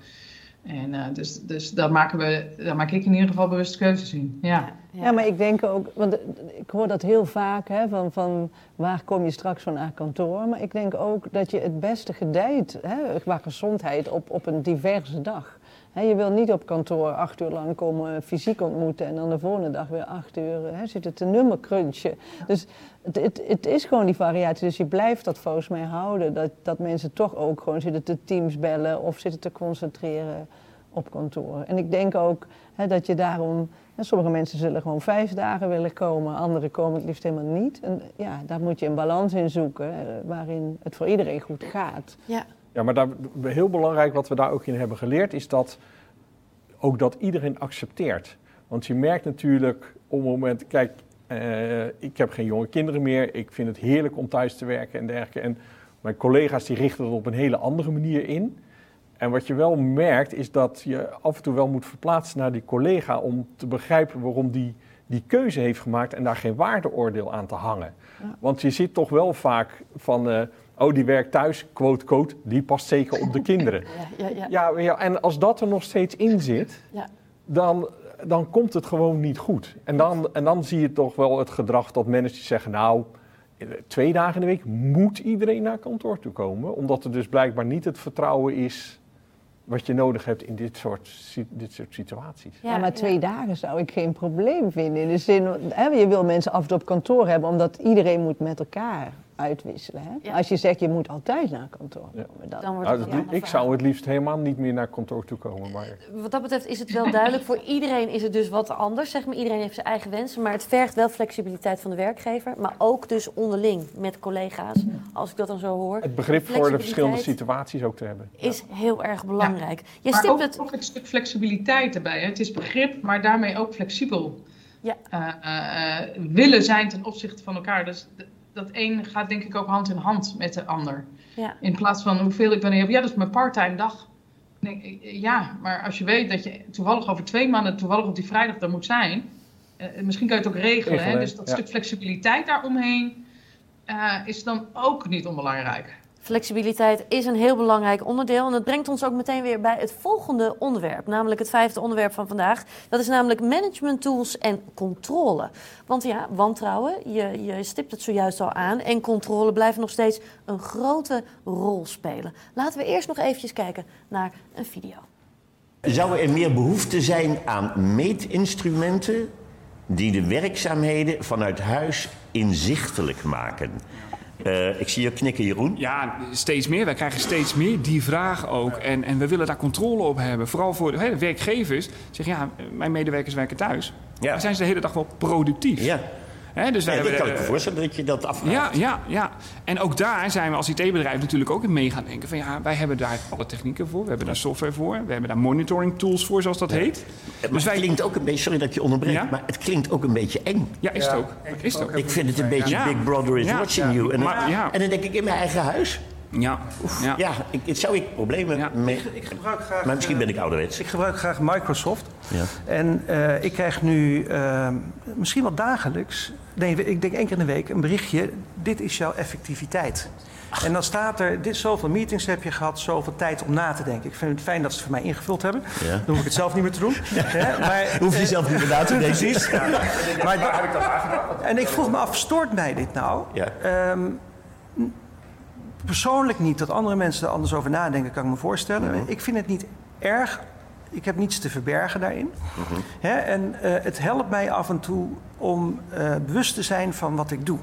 En uh, dus, dus daar maken we, daar maak ik in ieder geval bewust keuzes in. Ja. Ja, maar ik denk ook, want ik hoor dat heel vaak, hè, van, van waar kom je straks van naar kantoor. Maar ik denk ook dat je het beste gedijt, hè, qua gezondheid, op, op een diverse dag. He, je wil niet op kantoor acht uur lang komen fysiek ontmoeten en dan de volgende dag weer acht uur he, zit het een nummercrunchje. Dus het, het, het is gewoon die variatie. Dus je blijft dat volgens mij houden. Dat, dat mensen toch ook gewoon zitten te teams bellen of zitten te concentreren op kantoor. En ik denk ook he, dat je daarom... En sommige mensen zullen gewoon vijf dagen willen komen, anderen komen het liefst helemaal niet. En ja, daar moet je een balans in zoeken waarin het voor iedereen goed gaat. Ja, ja maar daar, heel belangrijk wat we daar ook in hebben geleerd is dat ook dat iedereen accepteert. Want je merkt natuurlijk op het moment, kijk, uh, ik heb geen jonge kinderen meer, ik vind het heerlijk om thuis te werken en dergelijke. En mijn collega's die richten het op een hele andere manier in. En wat je wel merkt is dat je af en toe wel moet verplaatsen naar die collega om te begrijpen waarom die die keuze heeft gemaakt en daar geen waardeoordeel aan te hangen. Ja. Want je ziet toch wel vaak van, uh, oh die werkt thuis, quote, quote, die past zeker op de kinderen. Ja, ja, ja. Ja, ja, en als dat er nog steeds in zit, ja. dan, dan komt het gewoon niet goed. En dan, en dan zie je toch wel het gedrag dat managers zeggen, nou... twee dagen in de week moet iedereen naar kantoor toe komen, omdat er dus blijkbaar niet het vertrouwen is wat je nodig hebt in dit soort, dit soort situaties. Ja, maar twee ja. dagen zou ik geen probleem vinden. In de zin, je wil mensen af en toe op kantoor hebben, omdat iedereen moet met elkaar uitwisselen. Hè? Ja. Als je zegt, je moet altijd naar kantoor komen. Ja. Dan, dan wordt het nou, ik zou het liefst helemaal niet meer naar kantoor toe komen. Maar... wat dat betreft is het wel duidelijk. Voor iedereen is het dus wat anders. Zeg maar, iedereen heeft zijn eigen wensen, maar het vergt wel flexibiliteit van de werkgever. Maar ook dus onderling met collega's, als ik dat dan zo hoor. Het begrip voor de verschillende situaties ook te hebben. Is ja. heel erg belangrijk. Ja. Maar ook, het... ook een stuk flexibiliteit erbij. Hè? Het is begrip, maar daarmee ook flexibel. Ja. Uh, uh, willen zijn ten opzichte van elkaar. Dus... dat een gaat denk ik ook hand in hand met de ander. Ja. In plaats van hoeveel ik wanneer heb. Ja, dat is mijn parttime dag. Nee, ja, maar als je weet dat je toevallig over twee maanden... toevallig op die vrijdag er moet zijn... Eh, misschien kan je het ook regelen. Hè? Dus dat ja. stuk flexibiliteit daaromheen... Uh, is dan ook niet onbelangrijk. Flexibiliteit is een heel belangrijk onderdeel. En dat brengt ons ook meteen weer bij het volgende onderwerp. Namelijk het vijfde onderwerp van vandaag. Dat is namelijk management tools en controle. Want ja, wantrouwen, je, je stipt het zojuist al aan. En controle blijft nog steeds een grote rol spelen. Laten we eerst nog eventjes kijken naar een video. Zou er meer behoefte zijn aan meetinstrumenten... die de werkzaamheden vanuit huis inzichtelijk maken... Uh, ik zie je knikken, Jeroen. Ja, steeds meer. Wij krijgen steeds meer die vraag ook. En, en we willen daar controle op hebben. Vooral voor de, hè, de werkgevers. Zeggen, ja, mijn medewerkers werken thuis. Ja. Dan zijn ze de hele dag wel productief. Ja. Hè, dus ja, daar ik hebben, kan me uh, voorstellen dat je dat afvraagt. Ja, ja, ja. En ook daar zijn we als I T-bedrijf natuurlijk ook in mee gaan denken. Van, ja, wij hebben daar alle technieken voor. We hebben daar software voor. We hebben daar monitoring tools voor, zoals dat ja. heet. Maar dus het wij... klinkt ook een beetje... Sorry dat ik je onderbreekt, ja? maar het klinkt ook een beetje eng. Ja, is het ook. Ja, is het ook. Ik vind het een beetje ja. Big Brother is ja. watching ja. you. En, maar, ja. en dan denk ik in mijn eigen huis. Ja, Oef, ja. ja ik, zou ik problemen ja. mee... Ik, ik gebruik graag, maar misschien uh, ben ik ouderwets. Ik gebruik graag Microsoft. Ja. En uh, ik krijg nu uh, misschien wel dagelijks... Nee, ik denk één keer in de week een berichtje. Dit is jouw effectiviteit. Ach. En dan staat er, dit, zoveel meetings heb je gehad, zoveel tijd om na te denken. Ik vind het fijn dat ze het voor mij ingevuld hebben. Ja. Dan hoef ik het zelf niet meer te doen. Ja. Ja, maar, hoef je eh, zelf niet meer na te denken. Precies. Ja. Maar, maar, heb ik dat aangedaan? En ik vroeg me af, stoort mij dit nou? Ja. Um, Persoonlijk niet. Dat andere mensen er anders over nadenken, kan ik me voorstellen. Mm-hmm. Ik vind het niet erg. Ik heb niets te verbergen daarin. Mm-hmm. Hè? En uh, het helpt mij af en toe om uh, bewust te zijn van wat ik doe.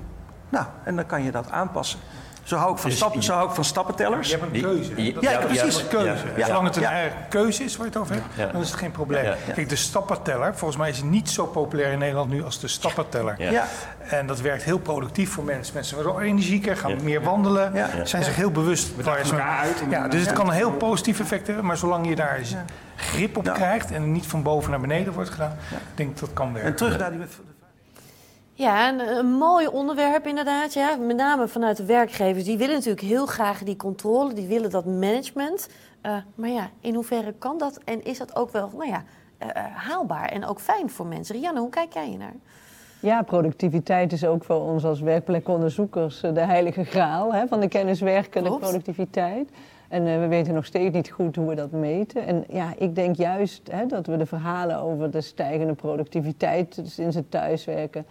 Nou, en dan kan je dat aanpassen. Zo hou ik van, dus, stappen, zo hou ik van stappentellers. Je hebt een keuze. Die, ja, ik heb precies een keuze. Ja, ja. Zolang het een ja. keuze is waar je het over hebt, ja. dan is het geen probleem. Ja, ja, ja. Kijk, de stappenteller, volgens mij is niet zo populair in Nederland nu als de stappenteller. Ja. Ja. En dat werkt heel productief voor mensen. Mensen worden energieker, gaan ja. meer wandelen, ja. Ja. zijn ja. zich heel bewust. We waar ze uit. Ja, dus het kan een heel positief effect hebben, maar zolang je daar ja. grip op ja. krijgt en niet van boven naar beneden wordt gedaan, ja. denk ik dat kan werken. En terug ja. naar die... Ja, een, een mooi onderwerp inderdaad. Ja. Met name vanuit de werkgevers. Die willen natuurlijk heel graag die controle. Die willen dat management. Uh, maar ja, in hoeverre kan dat? En is dat ook wel nou ja, uh, haalbaar en ook fijn voor mensen? Rianne, hoe kijk jij hiernaar? Ja, productiviteit is ook voor ons als werkplekonderzoekers de heilige graal. Hè, van de kennis werken en productiviteit. En uh, we weten nog steeds niet goed hoe we dat meten. En ja, ik denk juist hè, dat we de verhalen over de stijgende productiviteit sinds het thuiswerken...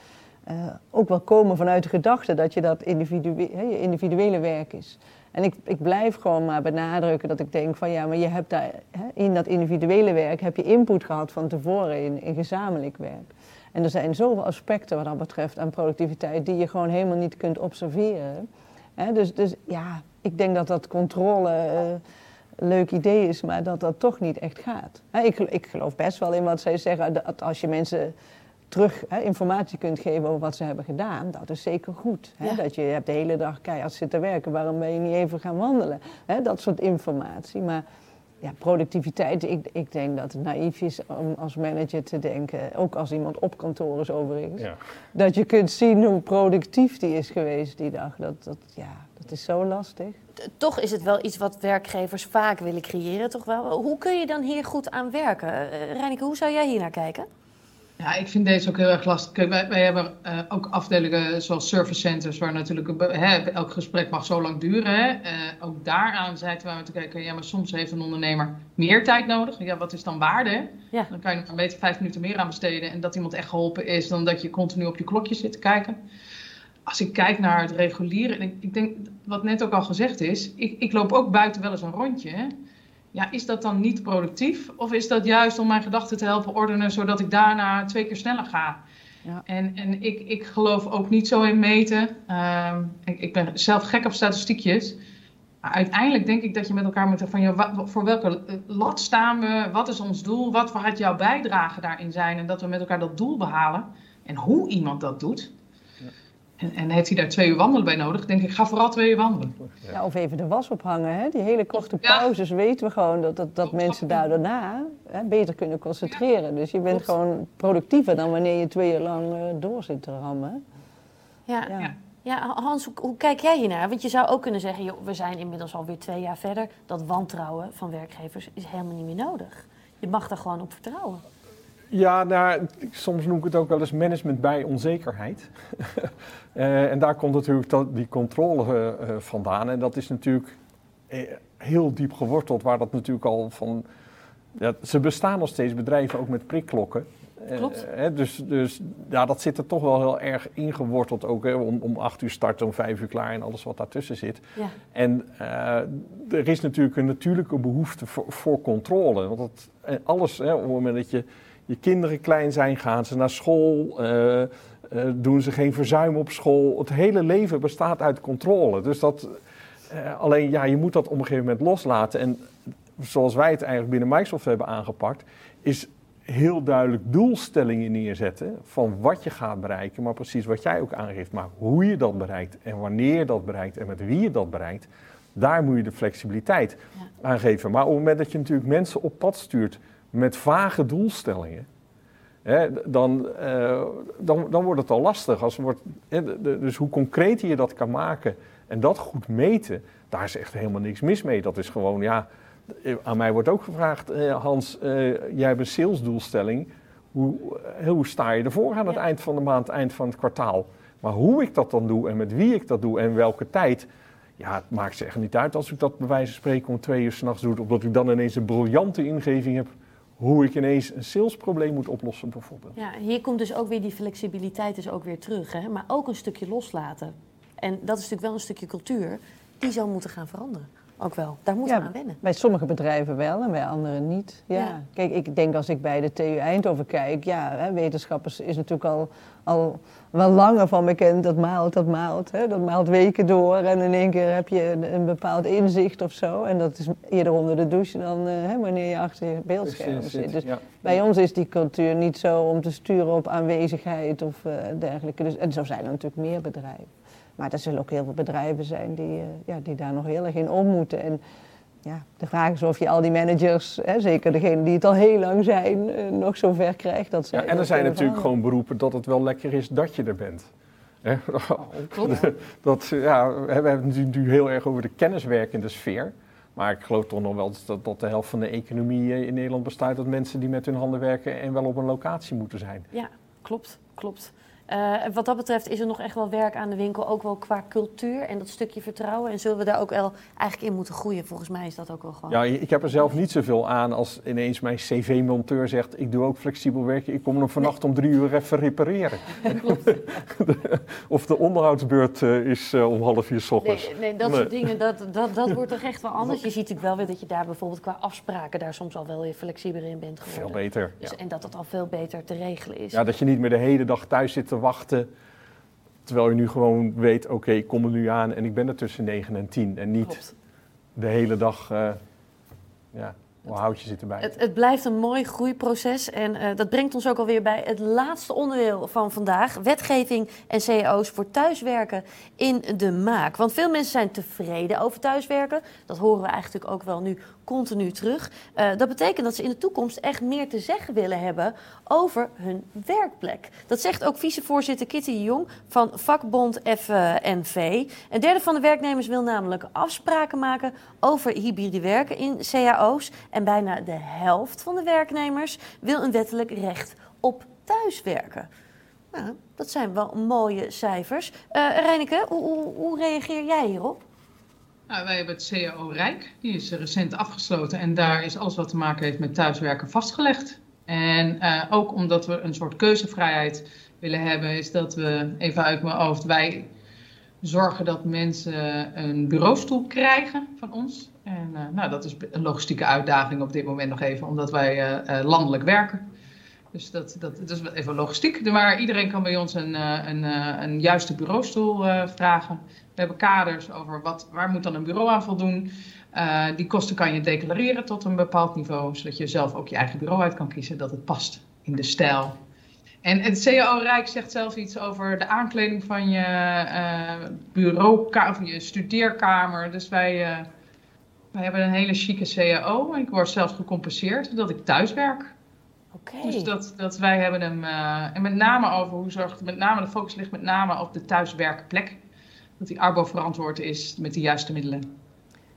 Uh, ook wel komen vanuit de gedachte dat je dat individu- je individuele werk is. En ik, ik blijf gewoon maar benadrukken dat ik denk van ja, maar je hebt daar hè, in dat individuele werk heb je input gehad van tevoren in, in gezamenlijk werk. En er zijn zoveel aspecten wat dat betreft aan productiviteit die je gewoon helemaal niet kunt observeren. Hè, dus, dus ja, ik denk dat dat controle uh, leuk idee is, maar dat dat toch niet echt gaat. Hè, ik, ik geloof best wel in wat zij zeggen, dat als je mensen terug hè, informatie kunt geven over wat ze hebben gedaan, dat is zeker goed. Hè? Ja. Dat je hebt de hele dag keihard zitten werken, waarom ben je niet even gaan wandelen? Hè? Dat soort informatie. Maar ja, productiviteit, ik, ik denk dat het naïef is om als manager te denken, ook als iemand op kantoor is overigens, ja. dat je kunt zien hoe productief die is geweest die dag. Dat, dat, ja, dat is zo lastig. Toch is het wel iets wat werkgevers vaak willen creëren, toch wel? Hoe kun je dan hier goed aan werken? Reineke, hoe zou jij hier naar kijken? Ja, ik vind deze ook heel erg lastig. Wij, wij hebben uh, ook afdelingen zoals service centers, waar natuurlijk hè, elk gesprek mag zo lang duren. Hè. Uh, ook daaraan zaten we aan te kijken, ja, maar soms heeft een ondernemer meer tijd nodig. Ja, wat is dan waarde? Ja. Dan kan je er beter vijf minuten meer aan besteden en dat iemand echt geholpen is dan dat je continu op je klokje zit te kijken. Als ik kijk naar het reguliere, en ik, ik denk wat net ook al gezegd is, ik, ik loop ook buiten wel eens een rondje, hè. Ja, is dat dan niet productief? Of is dat juist om mijn gedachten te helpen ordenen, zodat ik daarna twee keer sneller ga? Ja. En, en ik, ik geloof ook niet zo in meten. Uh, ik, ik ben zelf gek op statistiekjes. Maar uiteindelijk denk ik dat je met elkaar moet van, ja, wat, voor welke lat staan we? Wat is ons doel? Wat gaat jouw bijdrage daarin zijn? En dat we met elkaar dat doel behalen. En hoe iemand dat doet. En, en heeft hij daar twee uur wandelen bij nodig? Ik denk, ik ga vooral twee uur wandelen. Ja, of even de was ophangen. Hè? Die hele korte pauzes ja. weten we gewoon dat, dat, dat mensen daar daarna hè, beter kunnen concentreren. Ja. Dus je bent gewoon productiever dan wanneer je twee uur lang uh, door zit te rammen. Ja, ja. ja. ja Hans, hoe, hoe kijk jij hiernaar? Want je zou ook kunnen zeggen, joh, we zijn inmiddels alweer twee jaar verder. Dat wantrouwen van werkgevers is helemaal niet meer nodig. Je mag daar gewoon op vertrouwen. Ja, nou, soms noem ik het ook wel eens management bij onzekerheid. uh, en daar komt natuurlijk die controle uh, vandaan. En dat is natuurlijk heel diep geworteld, waar dat natuurlijk al van... Ja, ze bestaan nog steeds, bedrijven, ook met prikklokken. Klopt. Uh, dus, dus ja, dat zit er toch wel heel erg ingeworteld ook. Hè? Om, om acht uur starten, om vijf uur klaar en alles wat daartussen zit. Ja. En uh, er is natuurlijk een natuurlijke behoefte voor, voor controle. Want dat, alles, hè, op het moment dat je... Je kinderen klein zijn, gaan ze naar school, uh, uh, doen ze geen verzuim op school. Het hele leven bestaat uit controle. Dus dat, uh, alleen ja, je moet dat op een gegeven moment loslaten. En zoals wij het eigenlijk binnen Microsoft hebben aangepakt, is heel duidelijk doelstellingen neerzetten van wat je gaat bereiken, maar precies wat jij ook aangeeft. Maar hoe je dat bereikt en wanneer je dat bereikt en met wie je dat bereikt, daar moet je de flexibiliteit ja. aan geven. Maar op het moment dat je natuurlijk mensen op pad stuurt met vage doelstellingen, hè, dan, uh, dan, dan wordt het al lastig. Als wordt, hè, de, dus hoe concreter je dat kan maken en dat goed meten, daar is echt helemaal niks mis mee. Dat is gewoon, ja, aan mij wordt ook gevraagd, uh, Hans, uh, jij hebt een salesdoelstelling. Hoe, uh, hoe sta je ervoor aan het ja. eind van de maand, eind van het kwartaal? Maar hoe ik dat dan doe en met wie ik dat doe en welke tijd... Ja, het maakt ze echt niet uit als ik dat bij wijze van spreken om twee uur 's nachts doe, omdat ik dan ineens een briljante ingeving heb hoe ik ineens een salesprobleem moet oplossen bijvoorbeeld. Ja, hier komt dus ook weer die flexibiliteit dus ook weer terug. Hè? Maar ook een stukje loslaten. En dat is natuurlijk wel een stukje cultuur die zou moeten gaan veranderen. Ook wel. Daar moeten ja, we aan wennen. Bij sommige bedrijven wel en bij anderen niet. Ja. Ja. Kijk, ik denk als ik bij de T U Eindhoven kijk, ja, hè, wetenschappers is natuurlijk al, al wel langer van bekend. Dat maalt, dat maalt. Hè, dat maalt weken door en in één keer heb je een, een bepaald inzicht of zo. En dat is eerder onder de douche dan hè, wanneer je achter je beeldscherm zit. zit. Dus ja. bij ons is die cultuur niet zo om te sturen op aanwezigheid of uh, dergelijke. Dus, en zo zijn er natuurlijk meer bedrijven. Maar er zullen ook heel veel bedrijven zijn die, ja, die daar nog heel erg in om moeten. En ja, de vraag is of je al die managers, hè, zeker degenen die het al heel lang zijn, nog zo ver krijgt. Dat ja, en er zijn natuurlijk gewoon beroepen dat het wel lekker is dat je er bent. Hè? Oh, klopt. Dat, ja, we hebben het natuurlijk heel erg over de kenniswerkende sfeer. Maar ik geloof toch nog wel dat, dat de helft van de economie in Nederland bestaat uit mensen die met hun handen werken en wel op een locatie moeten zijn. Ja, klopt, klopt. Uh, wat dat betreft is er nog echt wel werk aan de winkel, ook wel qua cultuur en dat stukje vertrouwen. En zullen we daar ook wel eigenlijk in moeten groeien? Volgens mij is dat ook wel gewoon... Ja, ik heb er zelf niet zoveel aan als ineens mijn cv-monteur zegt... ik doe ook flexibel werken, ik kom nog vannacht om drie uur even repareren. Klopt. de, of de onderhoudsbeurt uh, is uh, om half vier 's ochtends. Nee, nee dat nee. soort dingen, dat, dat, dat wordt toch echt wel anders. Je ziet natuurlijk wel weer dat je daar bijvoorbeeld qua afspraken... daar soms al wel weer flexibeler in bent geworden. Veel beter. Dus, ja. En dat het al veel beter te regelen is. Ja, dat je niet meer de hele dag thuis zit te wachten... terwijl je nu gewoon weet, oké, okay, ik kom er nu aan... en ik ben er tussen negen en tien. En niet Klopt. de hele dag... Uh, ja. Hoe houd je zitten bij? Het, het blijft een mooi groeiproces en uh, dat brengt ons ook alweer bij het laatste onderdeel van vandaag. Wetgeving en C A O's voor thuiswerken in de maak. Want veel mensen zijn tevreden over thuiswerken. Dat horen we eigenlijk ook wel nu continu terug. Uh, dat betekent dat ze in de toekomst echt meer te zeggen willen hebben over hun werkplek. Dat zegt ook vicevoorzitter Kitty Jong van vakbond F N V. Een derde van de werknemers wil namelijk afspraken maken over hybride werken in C A O's. En bijna de helft van de werknemers wil een wettelijk recht op thuiswerken. Nou, dat zijn wel mooie cijfers. Uh, Reineke, hoe, hoe, hoe reageer jij hierop? Nou, wij hebben het C A O Rijk. Die is recent afgesloten en daar is alles wat te maken heeft met thuiswerken vastgelegd. En uh, ook omdat we een soort keuzevrijheid willen hebben, is dat we, even uit mijn hoofd, wij zorgen dat mensen een bureaustoel krijgen van ons. En uh, nou, dat is een logistieke uitdaging op dit moment nog even, omdat wij uh, uh, landelijk werken. Dus dat, dat, dat is even logistiek. Maar iedereen kan bij ons een, een, een juiste bureaustoel uh, vragen. We hebben kaders over wat, waar moet dan een bureau aan voldoen. Uh, die kosten kan je declareren tot een bepaald niveau, zodat je zelf ook je eigen bureau uit kan kiezen dat het past in de stijl. En het C A O Rijk zegt zelfs iets over de aankleding van je uh, bureaukamer, van je studeerkamer. Dus wij... Uh, We hebben een hele chique C A O. Ik word zelfs gecompenseerd dat ik thuis werk. Okay. Dus dat, dat wij hebben hem... Uh, en met name over hoe zorgt... Met name de focus ligt met name op de thuiswerkplek. Dat die arbo verantwoord is met de juiste middelen.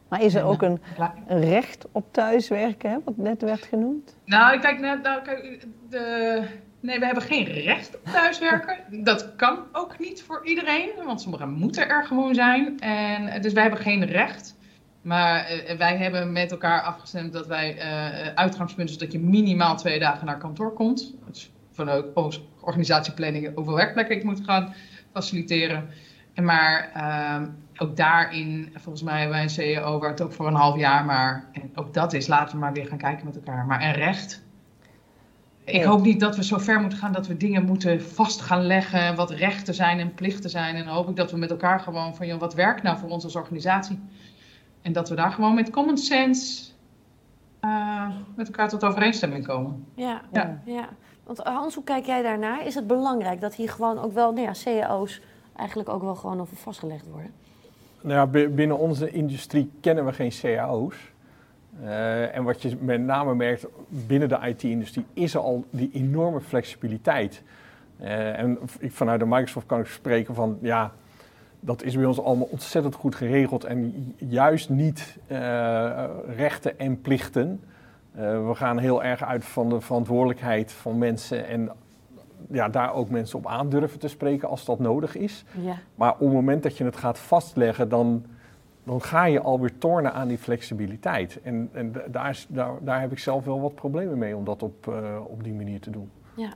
Maar is er en, ook een, een recht op thuiswerken, hè, wat net werd genoemd? Nou, kijk... Nou, kijk de, nee, we hebben geen recht op thuiswerken. Dat kan ook niet voor iedereen. Want sommigen moeten er gewoon zijn. En, dus wij hebben geen recht... Maar uh, wij hebben met elkaar afgestemd dat wij uh, uitgangspunt is dat je minimaal twee dagen naar kantoor komt. Dus vanuit onze organisatieplanning hoeveel werkplekken ik moet gaan faciliteren. En maar uh, ook daarin, volgens mij hebben wij een C A O waar het ook voor een half jaar maar... En ook dat is, laten we maar weer gaan kijken met elkaar. Maar en recht... Ik hoop niet dat we zo ver moeten gaan dat we dingen moeten vast gaan leggen. Wat rechten zijn en plichten zijn. En dan hoop ik dat we met elkaar gewoon van, joh, wat werkt nou voor ons als organisatie... En dat we daar gewoon met common sense uh, met elkaar tot overeenstemming komen. Ja, ja. ja, want Hans, hoe kijk jij daarnaar? Is het belangrijk dat hier gewoon ook wel, nou ja, C A O's eigenlijk ook wel gewoon over vastgelegd worden? Nou ja, binnen onze industrie kennen we geen C A O's. Uh, en wat je met name merkt binnen de I T-industrie is er al die enorme flexibiliteit. Uh, en ik, vanuit de Microsoft kan ik spreken van, ja... Dat is bij ons allemaal ontzettend goed geregeld en juist niet uh, rechten en plichten. Uh, we gaan heel erg uit van de verantwoordelijkheid van mensen en ja, daar ook mensen op aandurven te spreken als dat nodig is. Ja. Maar op het moment dat je het gaat vastleggen, dan, dan ga je alweer tornen aan die flexibiliteit. En, en daar, is, daar, daar heb ik zelf wel wat problemen mee om dat op, uh, op die manier te doen. Ja.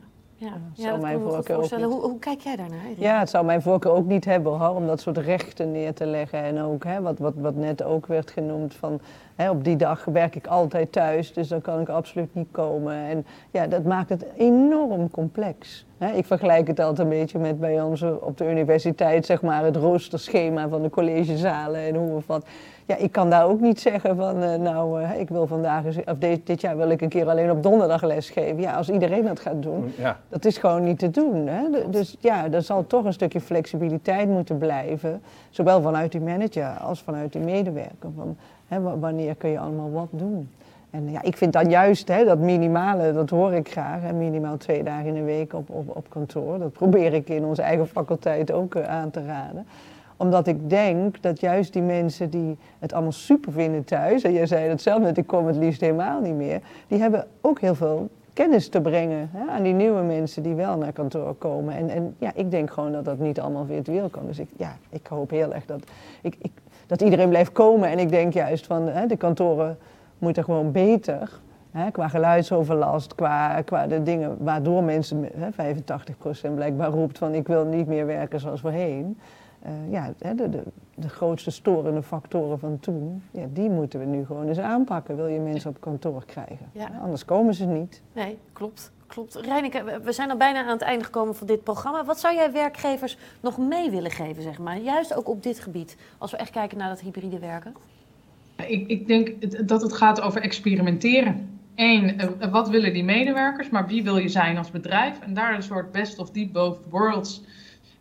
Ja, ja, dat kan me goed voorstellen. Hoe, hoe kijk jij daarnaar? Erik? Ja, het zou mijn voorkeur ook niet hebben hoor, om dat soort rechten neer te leggen. En ook hè, wat, wat, wat net ook werd genoemd van hè, op die dag werk ik altijd thuis, dus dan kan ik absoluut niet komen. En ja, dat maakt het enorm complex. Hè, ik vergelijk het altijd een beetje met bij ons op de universiteit, zeg maar, het roosterschema van de collegezalen en hoe of wat. Ja, ik kan daar ook niet zeggen van, uh, nou, uh, ik wil vandaag, eens, of dit, dit jaar wil ik een keer alleen op donderdag lesgeven. Ja, als iedereen dat gaat doen, ja. Dat is gewoon niet te doen. Hè? De, dus ja, er zal toch een stukje flexibiliteit moeten blijven. Zowel vanuit die manager als vanuit die medewerker. Van, hè, wanneer kun je allemaal wat doen? En ja, ik vind dan juist hè, dat minimale, dat hoor ik graag. Hè, minimaal twee dagen in de week op, op, op kantoor. Dat probeer ik in onze eigen faculteit ook uh, aan te raden. Omdat ik denk dat juist die mensen die het allemaal super vinden thuis... en jij zei dat zelf net, ik kom het liefst helemaal niet meer... die hebben ook heel veel kennis te brengen, hè, aan die nieuwe mensen die wel naar kantoor komen. En, en ja, ik denk gewoon dat dat niet allemaal virtueel kan. Dus ik, ja, ik hoop heel erg dat, ik, ik, dat iedereen blijft komen. En ik denk juist van, hè, de kantoren moeten gewoon beter, hè, qua geluidsoverlast, qua, qua de dingen waardoor mensen, hè, vijfentachtig procent blijkbaar roept van ik wil niet meer werken zoals voorheen. Uh, ja, de, de, de grootste storende factoren van toen, ja, die moeten we nu gewoon eens aanpakken. Wil je mensen op kantoor krijgen? Ja. Anders komen ze niet. Nee, klopt. klopt. Reineke, we zijn al bijna aan het einde gekomen van dit programma. Wat zou jij werkgevers nog mee willen geven, zeg maar? Juist ook op dit gebied, als we echt kijken naar dat hybride werken. Ik, ik denk dat het gaat over experimenteren. Eén, wat willen die medewerkers, maar wie wil je zijn als bedrijf? En daar een soort best of the both worlds.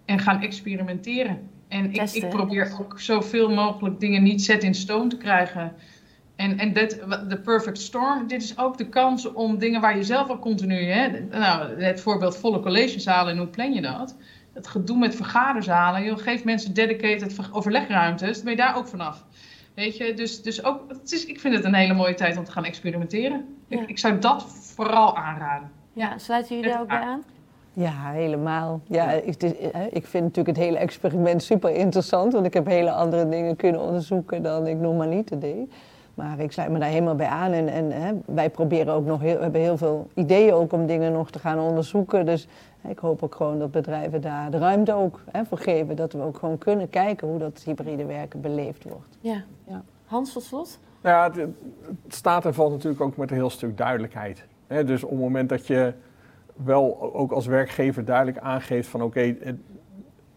En gaan experimenteren. En ik, ik probeer ook zoveel mogelijk dingen niet set in stone te krijgen. En de perfect storm, dit is ook de kans om dingen waar je zelf al continu... Hè, nou, het voorbeeld volle collegezalen, en hoe plan je dat? Het gedoe met vergaderzalen. Joh, geef mensen dedicated overlegruimtes, dan ben je daar ook vanaf. Weet je, dus, dus ook, het is, ik vind het een hele mooie tijd om te gaan experimenteren. Ja. Ik, ik zou dat vooral aanraden. Ja, sluiten jullie daar ook bij aan? Ja, helemaal. Ja, het is, ik vind natuurlijk het hele experiment super interessant, want ik heb hele andere dingen kunnen onderzoeken dan ik normaliter deed. Maar ik sluit me daar helemaal bij aan en, en hè, wij proberen ook nog heel, we hebben heel veel ideeën ook om dingen nog te gaan onderzoeken. Dus hè, ik hoop ook gewoon dat bedrijven daar de ruimte ook, hè, voor geven, dat we ook gewoon kunnen kijken hoe dat hybride werken beleefd wordt. Ja. Ja. Hans, tot slot? Nou ja, het, het staat en valt natuurlijk ook met een heel stuk duidelijkheid. Hè, dus op het moment dat je wel ook als werkgever duidelijk aangeeft van oké, okay,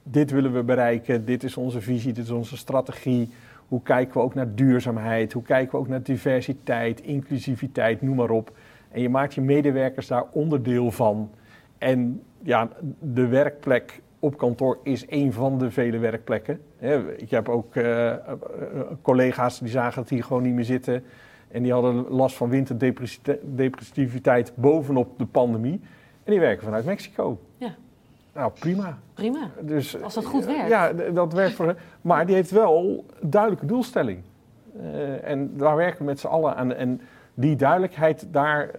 dit willen we bereiken, dit is onze visie, dit is onze strategie. Hoe kijken we ook naar duurzaamheid, hoe kijken we ook naar diversiteit, inclusiviteit, noem maar op. En je maakt je medewerkers daar onderdeel van. En ja, de werkplek op kantoor is een van de vele werkplekken. Ik heb ook collega's die zagen het hier gewoon niet meer zitten en die hadden last van winterdepressiviteit bovenop de pandemie. En die werken vanuit Mexico. Ja. Nou, prima. Prima. Dus, als dat goed werkt. Ja, dat werkt voor. Maar die heeft wel een duidelijke doelstelling. Uh, en daar werken we met z'n allen aan. En die duidelijkheid daar,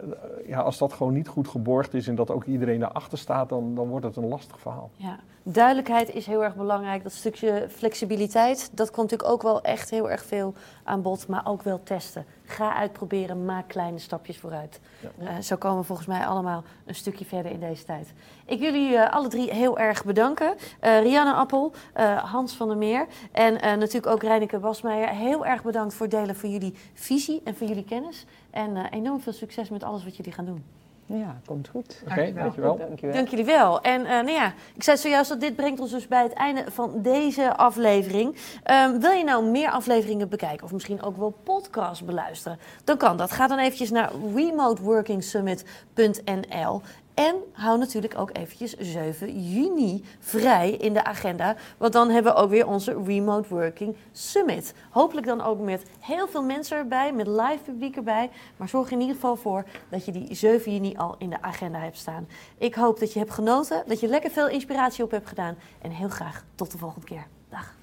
ja, als dat gewoon niet goed geborgd is en dat ook iedereen daarachter staat, dan, dan wordt het een lastig verhaal. Ja. Duidelijkheid is heel erg belangrijk. Dat stukje flexibiliteit, dat komt natuurlijk ook wel echt heel erg veel aan bod. Maar ook wel testen. Ga uitproberen, maak kleine stapjes vooruit. Ja. Uh, zo komen we volgens mij allemaal een stukje verder in deze tijd. Ik wil jullie uh, alle drie heel erg bedanken. Uh, Rianne Appel, uh, Hans van der Meer en uh, natuurlijk ook Reineke Basmeijer. Heel erg bedankt voor het delen van jullie visie en van jullie kennis. En uh, enorm veel succes met alles wat jullie gaan doen. Ja, komt goed. Oké, okay, dankjewel. dankjewel. Dank jullie wel. En uh, nou ja, ik zei zojuist dat dit brengt ons dus bij het einde van deze aflevering. Um, wil je nou meer afleveringen bekijken of misschien ook wel podcasts beluisteren? Dan kan dat. Ga dan eventjes naar remote working summit punt n l. En hou natuurlijk ook eventjes zeven juni vrij in de agenda. Want dan hebben we ook weer onze Remote Working Summit. Hopelijk dan ook met heel veel mensen erbij, met live publiek erbij. Maar zorg in ieder geval voor dat je die zeven juni al in de agenda hebt staan. Ik hoop dat je hebt genoten, dat je lekker veel inspiratie op hebt gedaan. En heel graag tot de volgende keer. Dag.